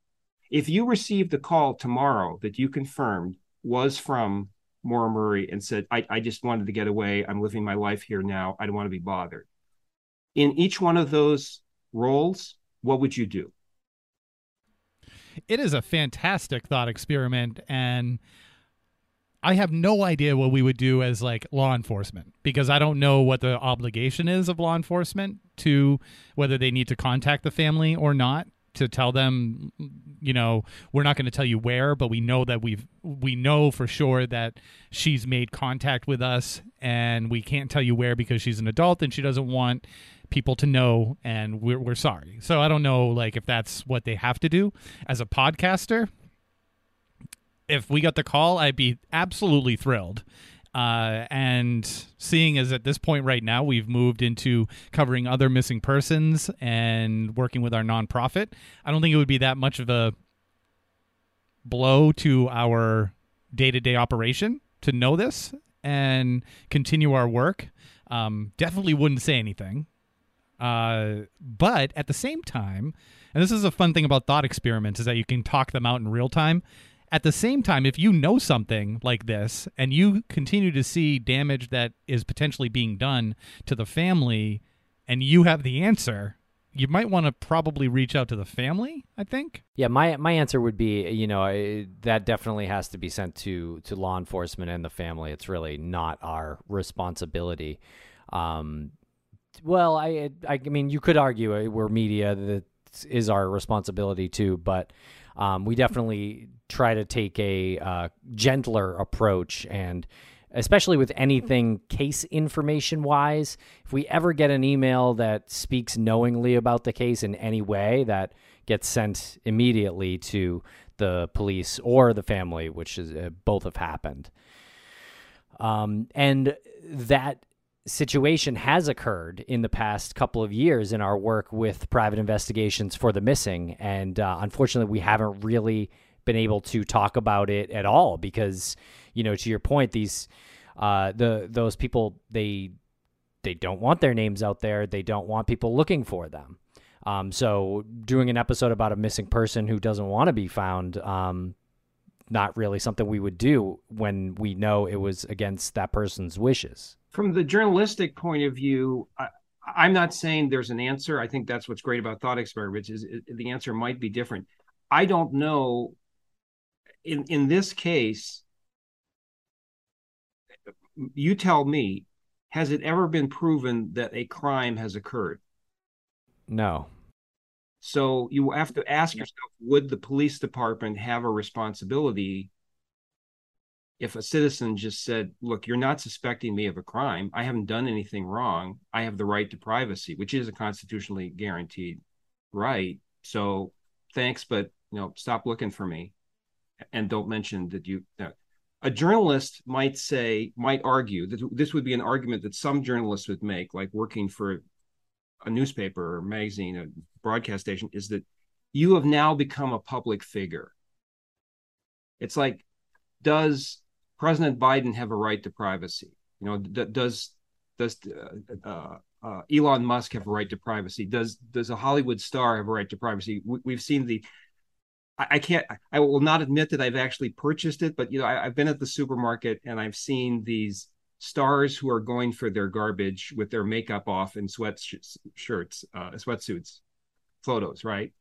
if you received a call tomorrow that you confirmed was from Maura Murray and said, I, I just wanted to get away. I'm living my life here now. I don't want to be bothered. In each one of those roles, what would you do? It is a fantastic thought experiment, and I have no idea what we would do as like law enforcement, because I don't know what the obligation is of law enforcement to whether they need to contact the family or not to tell them, you know, we're not going to tell you where, but we know that we've we know for sure that she's made contact with us, and we can't tell you where because she's an adult and she doesn't want people to know, and we're we're sorry. So I don't know, like, if that's what they have to do. As a podcaster, if we got the call, I'd be absolutely thrilled. Uh, and seeing as at this point right now, we've moved into covering other missing persons and working with our nonprofit, I don't think it would be that much of a blow to our day-to-day operation to know this and continue our work. Um, definitely wouldn't say anything. Uh, but at the same time, and this is a fun thing about thought experiments, is that you can talk them out in real time. At the same time, if you know something like this and you continue to see damage that is potentially being done to the family and you have the answer, you might want to probably reach out to the family, I think. Yeah, my my answer would be, you know, I, that definitely has to be sent to, to law enforcement and the family. It's really not our responsibility. Um Well, I, I mean, you could argue we're media, that is our responsibility too, but um, we definitely try to take a uh, gentler approach, and especially with anything case information-wise, if we ever get an email that speaks knowingly about the case in any way, that gets sent immediately to the police or the family, which is uh, both have happened. Um, and that situation has occurred in the past couple of years in our work with private investigations for the missing, and uh, unfortunately we haven't really been able to talk about it at all, because, you know, to your point, these uh the those people, they they don't want their names out there, they don't want people looking for them, um so doing an episode about a missing person who doesn't want to be found, um not really something we would do when we know it was against that person's wishes. From the journalistic point of view, I, I'm not saying there's an answer. I think that's what's great about thought experiments, is it, the answer might be different. I don't know. In, in this case, you tell me, has it ever been proven that a crime has occurred? No. So you have to ask yourself, would the police department have a responsibility if a citizen just said, look, you're not suspecting me of a crime. I haven't done anything wrong. I have the right to privacy, which is a constitutionally guaranteed right. So thanks, but, you know, stop looking for me and don't mention that you, uh, a journalist might say, might argue that this would be an argument that some journalists would make, like working for a newspaper or magazine, a broadcast station, is that you have now become a public figure. It's like, does President Biden have a right to privacy? You know, d- does does uh, uh, Elon Musk have a right to privacy? Does does a Hollywood star have a right to privacy? We, we've seen the. I, I can't. I will not admit that I've actually purchased it, but you know, I, I've been at the supermarket and I've seen these stars who are going for their garbage with their makeup off and sweat sh- shirts, uh, sweatsuits, photos, right?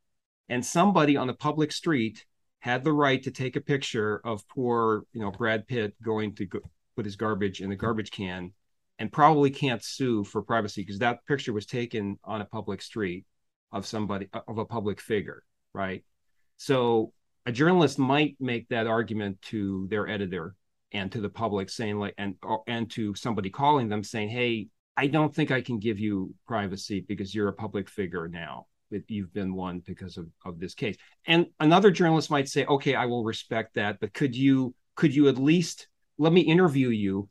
And somebody on a public street had the right to take a picture of poor, you know, Brad Pitt going to go put his garbage in the garbage can, and probably can't sue for privacy because that picture was taken on a public street of somebody, of a public figure, right? So a journalist might make that argument to their editor and to the public, saying like, and and to somebody calling them saying, hey, I don't think I can give you privacy because you're a public figure now. it, you've been one because of, of this case. And another journalist might say, okay, I will respect that, but could you could you at least let me interview you?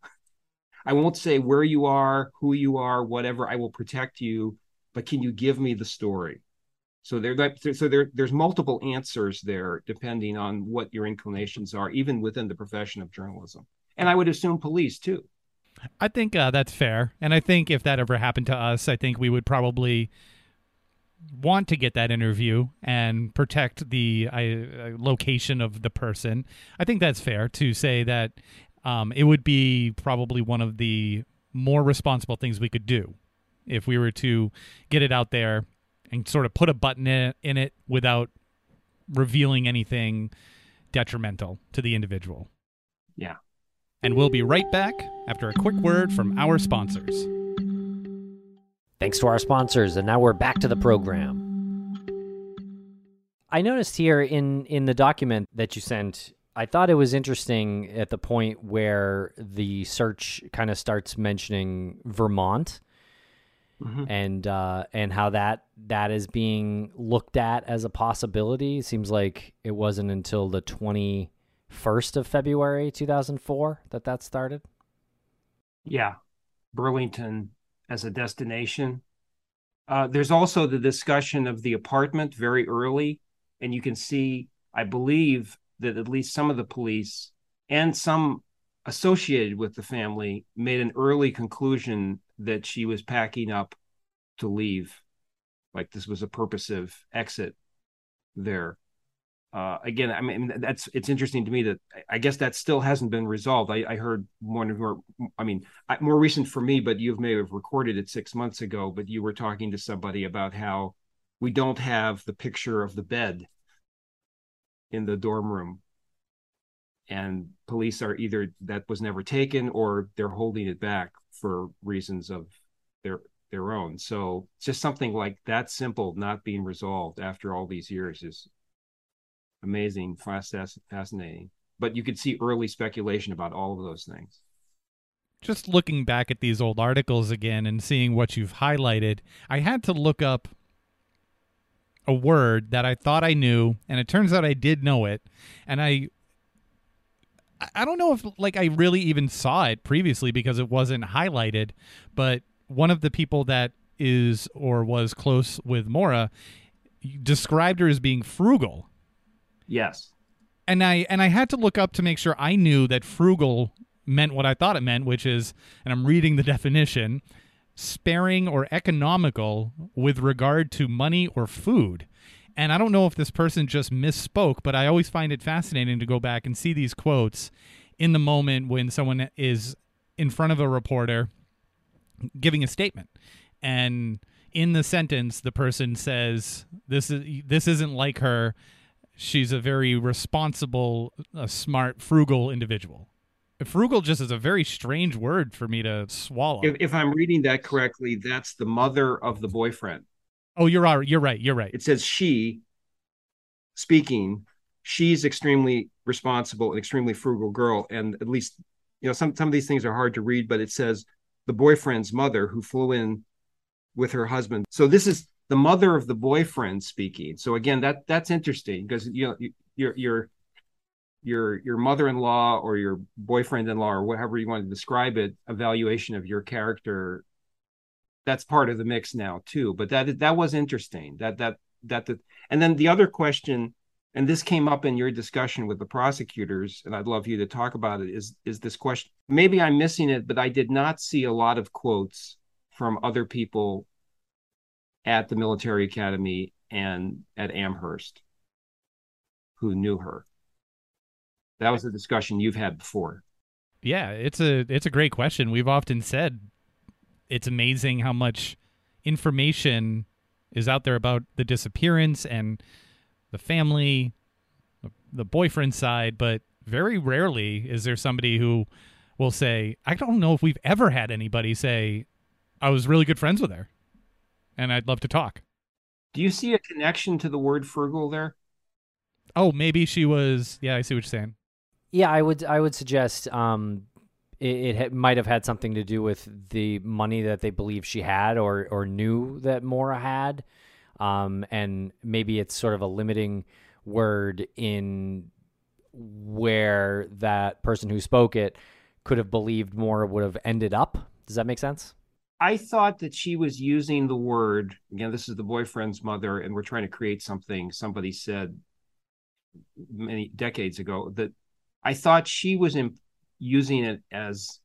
I won't say where you are, who you are, whatever. I will protect you, but can you give me the story? So there, so there, there's multiple answers there, depending on what your inclinations are, even within the profession of journalism. And I would assume police, too. I think uh, that's fair. And I think if that ever happened to us, I think we would probably want to get that interview and protect the uh, location of the person. I think that's fair to say that um, it would be probably one of the more responsible things we could do if we were to get it out there and sort of put a button in, in it without revealing anything detrimental to the individual. Yeah. And we'll be right back after a quick word from our sponsors. Thanks to our sponsors, and now we're back to the program. I noticed here in, in the document that you sent, I thought it was interesting at the point where the search kind of starts mentioning Vermont. Mm-hmm. And uh, and how that that is being looked at as a possibility. It seems like it wasn't until the twenty-first of February two thousand four that that started. Yeah, Burlington as a destination. Uh, there's also the discussion of the apartment very early, and you can see, I believe, that at least some of the police and some associated with the family made an early conclusion that she was packing up to leave, like this was a purposive exit there. Uh, again, I mean, that's it's interesting to me that I guess that still hasn't been resolved. I, I heard one of your, I mean, more recent for me, but you may have recorded it six months ago, but you were talking to somebody about how we don't have the picture of the bed in the dorm room. And police are either that was never taken or they're holding it back for reasons of their their own. So just something like that simple not being resolved after all these years is amazing, fascinating. But you could see early speculation about all of those things. Just looking back at these old articles again and seeing what you've highlighted, I had to look up a word that I thought I knew, and it turns out I did know it. And I... I don't know if like I really even saw it previously because it wasn't highlighted, but one of the people that is or was close with Maura described her as being frugal. Yes. And I and I had to look up to make sure I knew that frugal meant what I thought it meant, which is, and I'm reading the definition, sparing or economical with regard to money or food. And I don't know if this person just misspoke, but I always find it fascinating to go back and see these quotes in the moment when someone is in front of a reporter giving a statement. And in the sentence, the person says, this is this isn't like her. She's a very responsible, a smart, frugal individual. Frugal just is a very strange word for me to swallow. If, if I'm reading that correctly, that's the mother of the boyfriend. Oh, you're right. You're right. You're right. It says she speaking. She's extremely responsible and extremely frugal girl. And at least, you know, some, some of these things are hard to read, but it says the boyfriend's mother who flew in with her husband. So this is the mother of the boyfriend speaking. So again, that that's interesting because, you know, your your your your mother-in-law or your boyfriend-in-law or whatever you want to describe it, evaluation of your character. That's part of the mix now too, but that that was interesting. That that that the and then the other question, and this came up in your discussion with the prosecutors, and I'd love you to talk about it. Is is this question? Maybe I'm missing it, but I did not see a lot of quotes from other people at the military academy and at Amherst who knew her. That was a discussion you've had before. Yeah, it's a it's a great question. We've often said. It's amazing how much information is out there about the disappearance and the family, the boyfriend side, but very rarely is there somebody who will say, I don't know if we've ever had anybody say, I was really good friends with her, and I'd love to talk. Do you see a connection to the word frugal there? Oh, maybe she was. Yeah, I see what you're saying. Yeah, I would, I would suggest... Um... It, it might have had something to do with the money that they believe she had or, or knew that Maura had. Um, and maybe it's sort of a limiting word in where that person who spoke it could have believed more would have ended up. Does that make sense? I thought that she was using the word, again, this is the boyfriend's mother, and we're trying to create something somebody said many decades ago, that I thought she was imp- using it as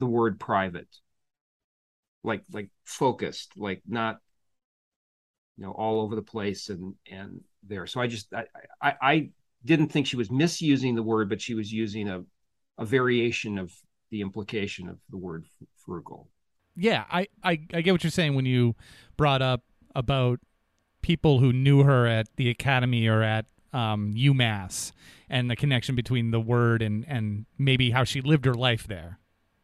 the word private, like like focused, like not, you know, all over the place and, and there. So I just, I, I, I didn't think she was misusing the word, but she was using a, a variation of the implication of the word frugal. Yeah, I, I, I get what you're saying when you brought up about people who knew her at the academy or at um, UMass and the connection between the word and, and maybe how she lived her life there.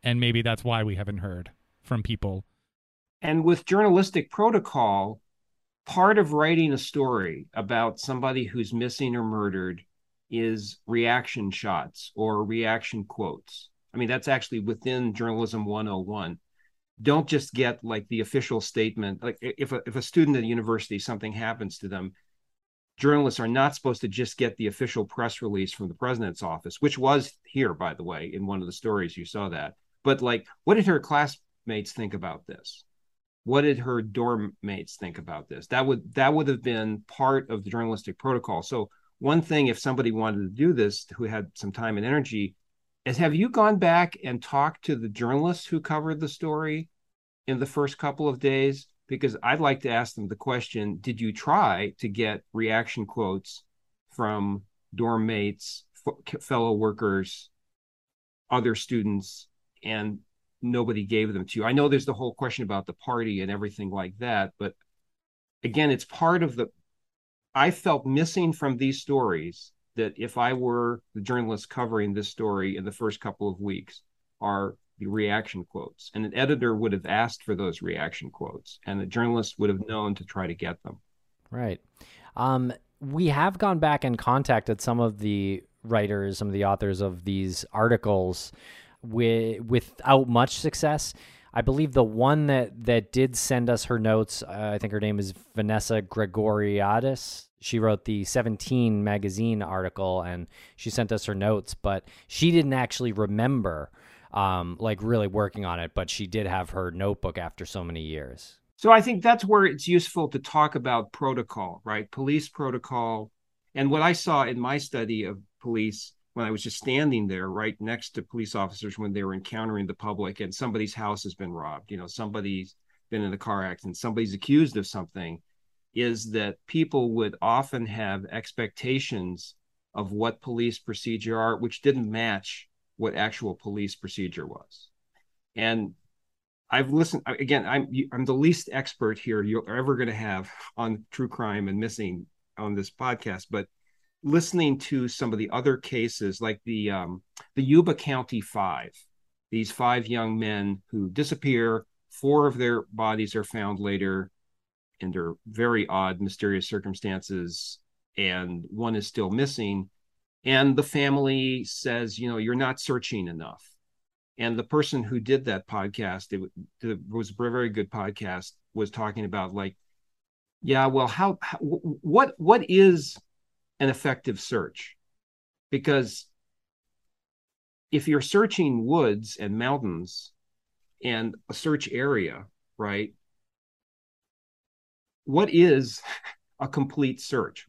And maybe that's why we haven't heard from people. And with journalistic protocol, part of writing a story about somebody who's missing or murdered is reaction shots or reaction quotes. I mean, that's actually within Journalism one oh one. Don't just get like the official statement. Like if a, if a student at a university, something happens to them, journalists are not supposed to just get the official press release from the president's office, which was here, by the way, in one of the stories you saw that. But like, what did her classmates think about this? What did her dorm mates think about this? That would that would have been part of the journalistic protocol. So one thing, if somebody wanted to do this, who had some time and energy, is have you gone back and talked to the journalists who covered the story in the first couple of days? Because I'd like to ask them the question, did you try to get reaction quotes from dorm mates, f- fellow workers, other students, and nobody gave them to you? I know there's the whole question about the party and everything like that, but again, it's part of the, I felt missing from these stories that if I were the journalist covering this story in the first couple of weeks are the reaction quotes. And an editor would have asked for those reaction quotes and the journalist would have known to try to get them. Right. Um, we have gone back and contacted some of the writers, some of the authors of these articles with, without much success. I believe the one that, that did send us her notes, uh, I think her name is Vanessa Gregoriadis. She wrote the seventeen magazine article and she sent us her notes, but she didn't actually remember um, like really working on it, but she did have her notebook after so many years. So I think that's where it's useful to talk about protocol, right? Police protocol. And what I saw in my study of police when I was just standing there right next to police officers when they were encountering the public and somebody's house has been robbed, you know, somebody's been in a car accident, somebody's accused of something, is that people would often have expectations of what police procedure are, which didn't match what actual police procedure was. And I've listened, again, I'm I'm the least expert here you're ever going to have on true crime and missing on this podcast, but listening to some of the other cases, like the um, the Yuba County Five, these five young men who disappear, four of their bodies are found later, under very odd, mysterious circumstances, and one is still missing. And the family says, you know, you're not searching enough. And the person who did that podcast, it, it was a very good podcast, was talking about like, yeah, well, how, how what what is an effective search? Because if you're searching woods and mountains and a search area, right? What is a complete search?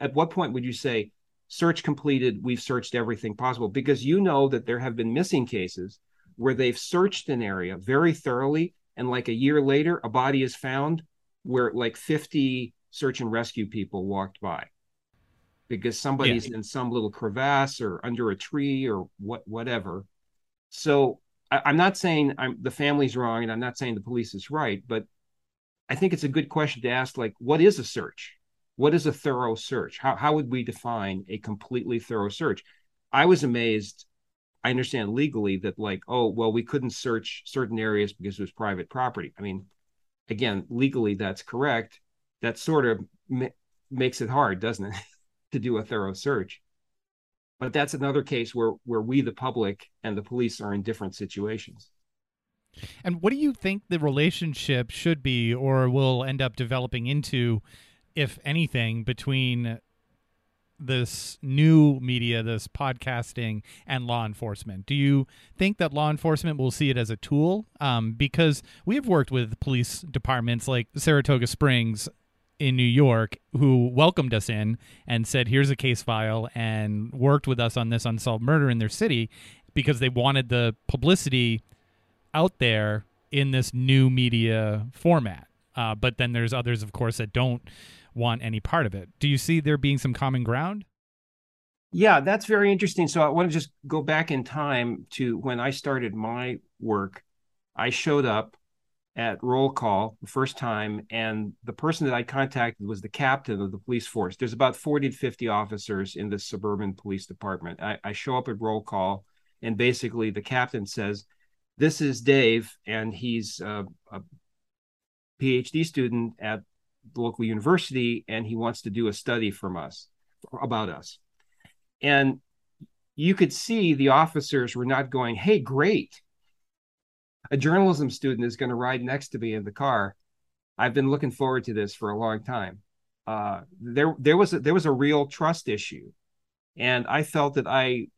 At what point would you say, search completed, we've searched everything possible? Because you know that there have been missing cases where they've searched an area very thoroughly, and like a year later, a body is found where like fifty search and rescue people walked by because somebody's yeah. in some little crevasse or under a tree or what, whatever. So I, I'm not saying I'm, the family's wrong, and I'm not saying the police is right, but I think it's a good question to ask, like, what is a search? What is a thorough search? How how would we define a completely thorough search? I was amazed. I understand legally that like, oh, well, we couldn't search certain areas because it was private property. I mean, again, legally that's correct. That sort of ma- makes it hard, doesn't it, to do a thorough search? But that's another case where where we, the public, and the police are in different situations. And what do you think the relationship should be or will end up developing into, if anything, between this new media, this podcasting, and law enforcement? Do you think that law enforcement will see it as a tool? Um, because we have worked with police departments like Saratoga Springs in New York who welcomed us in and said, here's a case file, and worked with us on this unsolved murder in their city because they wanted the publicity out there in this new media format. Uh, but then there's others, of course, that don't want any part of it. Do you see there being some common ground? Yeah, that's very interesting. So I want to just go back in time to when I started my work. I showed up at roll call the first time, and the person that I contacted was the captain of the police force. There's about forty to fifty officers in the suburban police department. I, I show up at roll call, and basically the captain says, this is Dave, and he's a, a PhD student at the local university, and he wants to do a study from us, about us. And you could see the officers were not going, hey, great, a journalism student is going to ride next to me in the car. I've been looking forward to this for a long time. Uh, there, there was a, there was a real trust issue. And I felt that I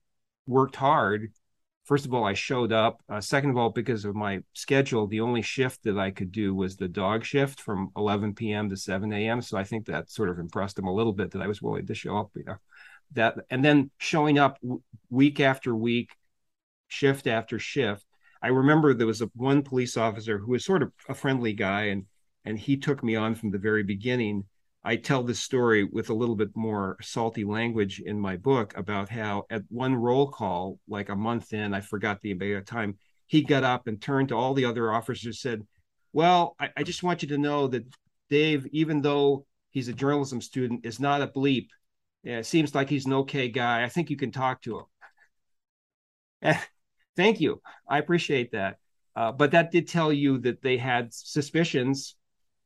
worked hard. First of all, I showed up. Uh, second of all, because of my schedule, the only shift that I could do was the dog shift from eleven p.m. to seven a.m. So I think that sort of impressed them a little bit that I was willing to show up, you know, that, and then showing up w- week after week, shift after shift. I remember there was a, one police officer who was sort of a friendly guy, and and he took me on from the very beginning. I tell this story with a little bit more salty language in my book about how at one roll call, like a month in, I forgot the amount of time, he got up and turned to all the other officers and said, well, I, I just want you to know that Dave, even though he's a journalism student, is not a bleep. It seems like he's an okay guy. I think you can talk to him. Thank you. I appreciate that. Uh, but that did tell you that they had suspicions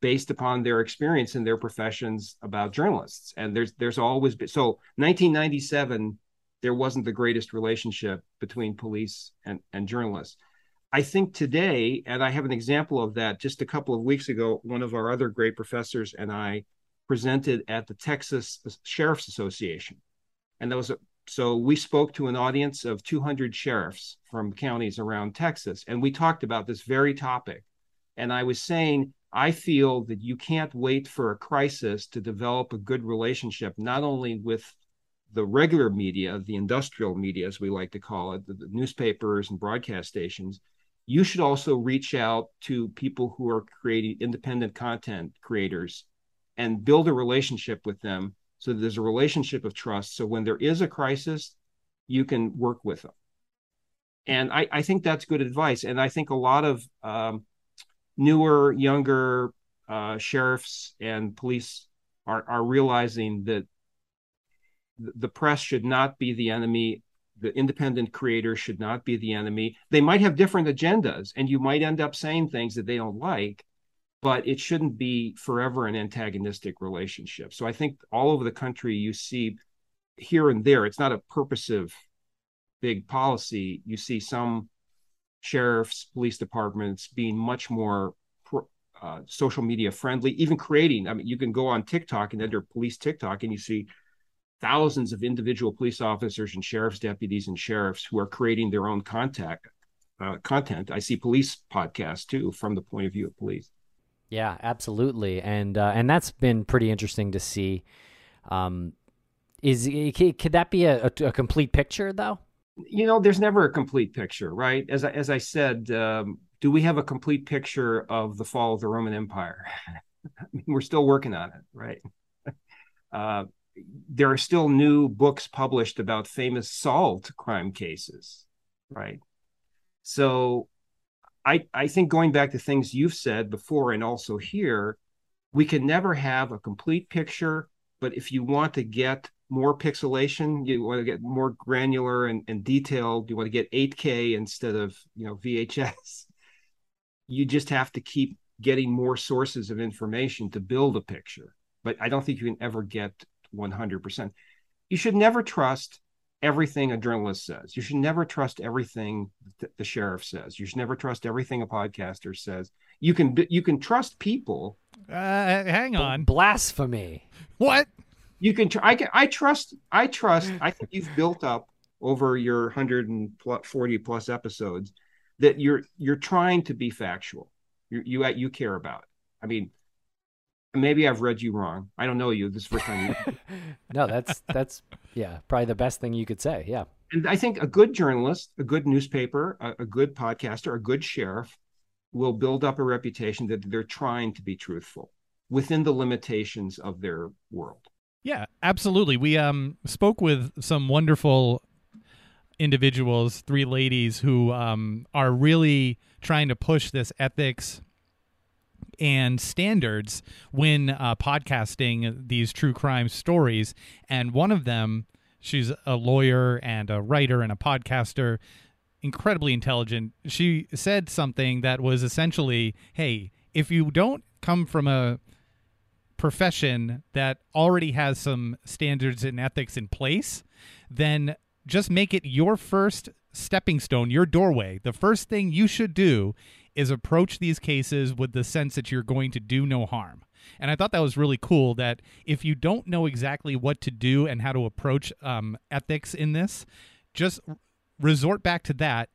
based upon their experience in their professions about journalists. And there's there's always been, so nineteen ninety-seven, there wasn't the greatest relationship between police and, and journalists. I think today, and I have an example of that, just a couple of weeks ago, one of our other great professors and I presented at the Texas Sheriff's Association. And that was a So we spoke to an audience of two hundred sheriffs from counties around Texas, and we talked about this very topic. And I was saying, I feel that you can't wait for a crisis to develop a good relationship, not only with the regular media, the industrial media, as we like to call it, the, the newspapers and broadcast stations. You should also reach out to people who are creating independent content creators and build a relationship with them. So there's a relationship of trust. So when there is a crisis, you can work with them. And I, I think that's good advice. And I think a lot of um, newer, younger uh, sheriffs and police are, are realizing that the press should not be the enemy. The independent creator should not be the enemy. They might have different agendas, and you might end up saying things that they don't like, but it shouldn't be forever an antagonistic relationship. So I think all over the country you see here and there, it's not a purposive big policy. You see some sheriffs, police departments being much more uh, social media friendly, even creating, I mean, you can go on TikTok and enter police TikTok and you see thousands of individual police officers and sheriff's deputies and sheriffs who are creating their own contact, uh, content. I see police podcasts too, from the point of view of police. Yeah, absolutely, and uh, and that's been pretty interesting to see. Um, is could that be a, a, a complete picture, though? You know, there's never a complete picture, right? As I, as I said, um, do we have a complete picture of the fall of the Roman Empire? I mean, we're still working on it, right? Uh, there are still new books published about famous solved crime cases, right? So. I, I think going back to things you've said before and also here, we can never have a complete picture, but if you want to get more pixelation, you want to get more granular and, and detailed, you want to get eight K instead of, you know, V H S, you just have to keep getting more sources of information to build a picture. But I don't think you can ever get one hundred percent. You should never trust everything a journalist says. You should never trust everything th- the sheriff says. You should never trust everything a podcaster says. You can you can trust people. Uh, hang on. Blasphemy. What? You can. Tr- I can. I trust. I trust. I think you've built up over your one hundred forty plus episodes that you're you're trying to be factual. You you you care about it. I mean, maybe I've read you wrong. I don't know you. This is the first time. You... no, that's that's yeah, probably the best thing you could say. Yeah, and I think a good journalist, a good newspaper, a, a good podcaster, a good sheriff will build up a reputation that they're trying to be truthful within the limitations of their world. Yeah, absolutely. We um spoke with some wonderful individuals, three ladies who um are really trying to push this ethics and standards when uh, podcasting these true crime stories. And one of them, she's a lawyer and a writer and a podcaster, incredibly intelligent. She said something that was essentially, hey, if you don't come from a profession that already has some standards and ethics in place, then just make it your first stepping stone, your doorway. The first thing you should do is approach these cases with the sense that you're going to do no harm. And I thought that was really cool, that if you don't know exactly what to do and how to approach um, ethics in this, just resort back to that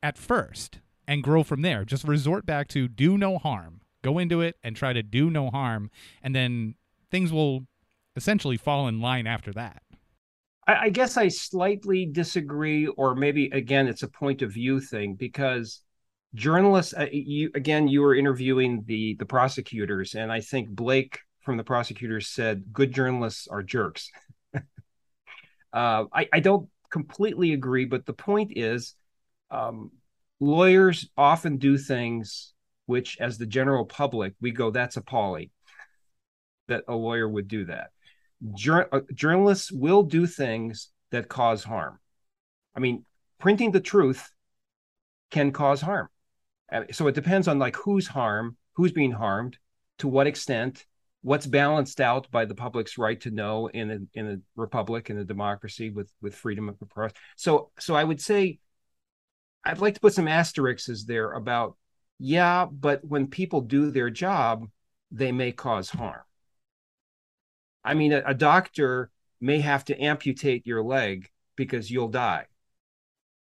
at first and grow from there. Just resort back to do no harm. Go into it and try to do no harm, and then things will essentially fall in line after that. I, I guess I slightly disagree, or maybe, again, it's a point of view thing, because journalists, uh, you, again, you were interviewing the the prosecutors, and I think Blake from the prosecutors said, good journalists are jerks. uh, I, I don't completely agree, but the point is, um, lawyers often do things which, as the general public, we go, that's appalling that a lawyer would do that. Jur- uh, journalists will do things that cause harm. I mean, printing the truth can cause harm. So it depends on like who's harm, who's being harmed, to what extent, what's balanced out by the public's right to know in a in a republic, in a democracy with, with freedom of the press. So so I would say, I'd like to put some asterisks there about, yeah, but when people do their job, they may cause harm. I mean, a, a doctor may have to amputate your leg because you'll die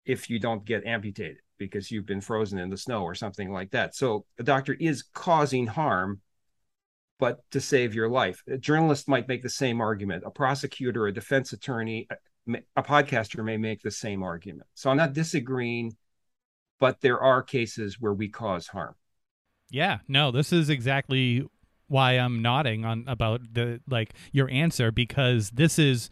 if you don't get amputated, because you've been frozen in the snow or something like that. So a doctor is causing harm, but to save your life. A journalist might make the same argument. A prosecutor, a defense attorney, a podcaster may make the same argument. So I'm not disagreeing, but there are cases where we cause harm. Yeah, no, this is exactly why I'm nodding on about the like your answer, because this is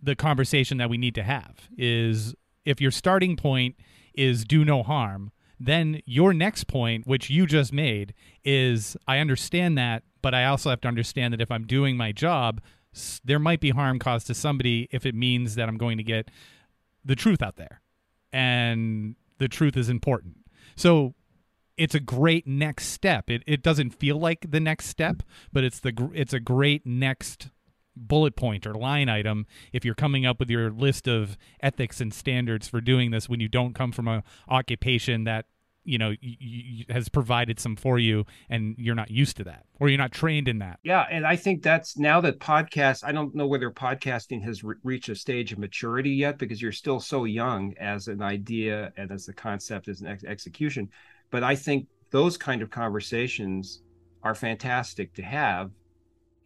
the conversation that we need to have is, if your starting point is do no harm, then your next point, which you just made, is I understand that, but I also have to understand that if I'm doing my job, there might be harm caused to somebody if it means that I'm going to get the truth out there. And the truth is important. So it's a great next step. It it doesn't feel like the next step, but it's the it's a great next bullet point or line item if you're coming up with your list of ethics and standards for doing this when you don't come from a occupation that, you know, y- y- has provided some for you and you're not used to that, or you're not trained in that. Yeah, and I think that's now that podcasts, I don't know whether podcasting has re- reached a stage of maturity yet, because you're still so young as an idea and as the concept, as an ex- execution. But I think those kind of conversations are fantastic to have,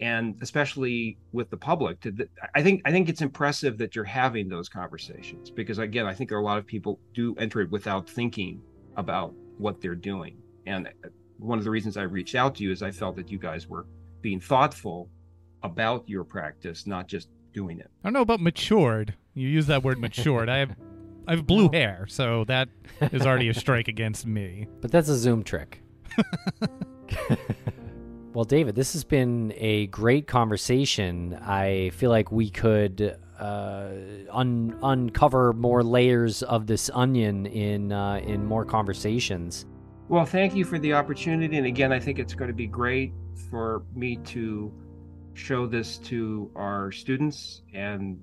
and especially with the public. To the, I think I think it's impressive that you're having those conversations, because, again, I think a lot of people do enter it without thinking about what they're doing. And one of the reasons I reached out to you is I felt that you guys were being thoughtful about your practice, not just doing it. I don't know about matured. You use that word matured. I have I have blue hair, so that is already a strike against me. But that's a Zoom trick. Well, David, this has been a great conversation. I feel like we could uh, un- uncover more layers of this onion in uh, in more conversations. Well, thank you for the opportunity. And again, I think it's going to be great for me to show this to our students. And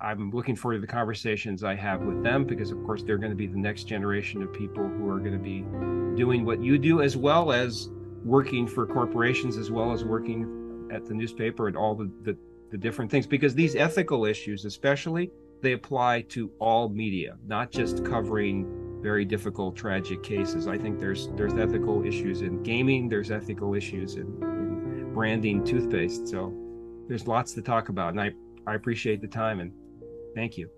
I'm looking forward to the conversations I have with them, because of course they're going to be the next generation of people who are going to be doing what you do, as well as working for corporations, as well as working at the newspaper and all the, the, the different things, because these ethical issues, especially, they apply to all media, not just covering very difficult, tragic cases. I think there's there's ethical issues in gaming, there's ethical issues in, in branding toothpaste. So there's lots to talk about, and I, I appreciate the time, and thank you.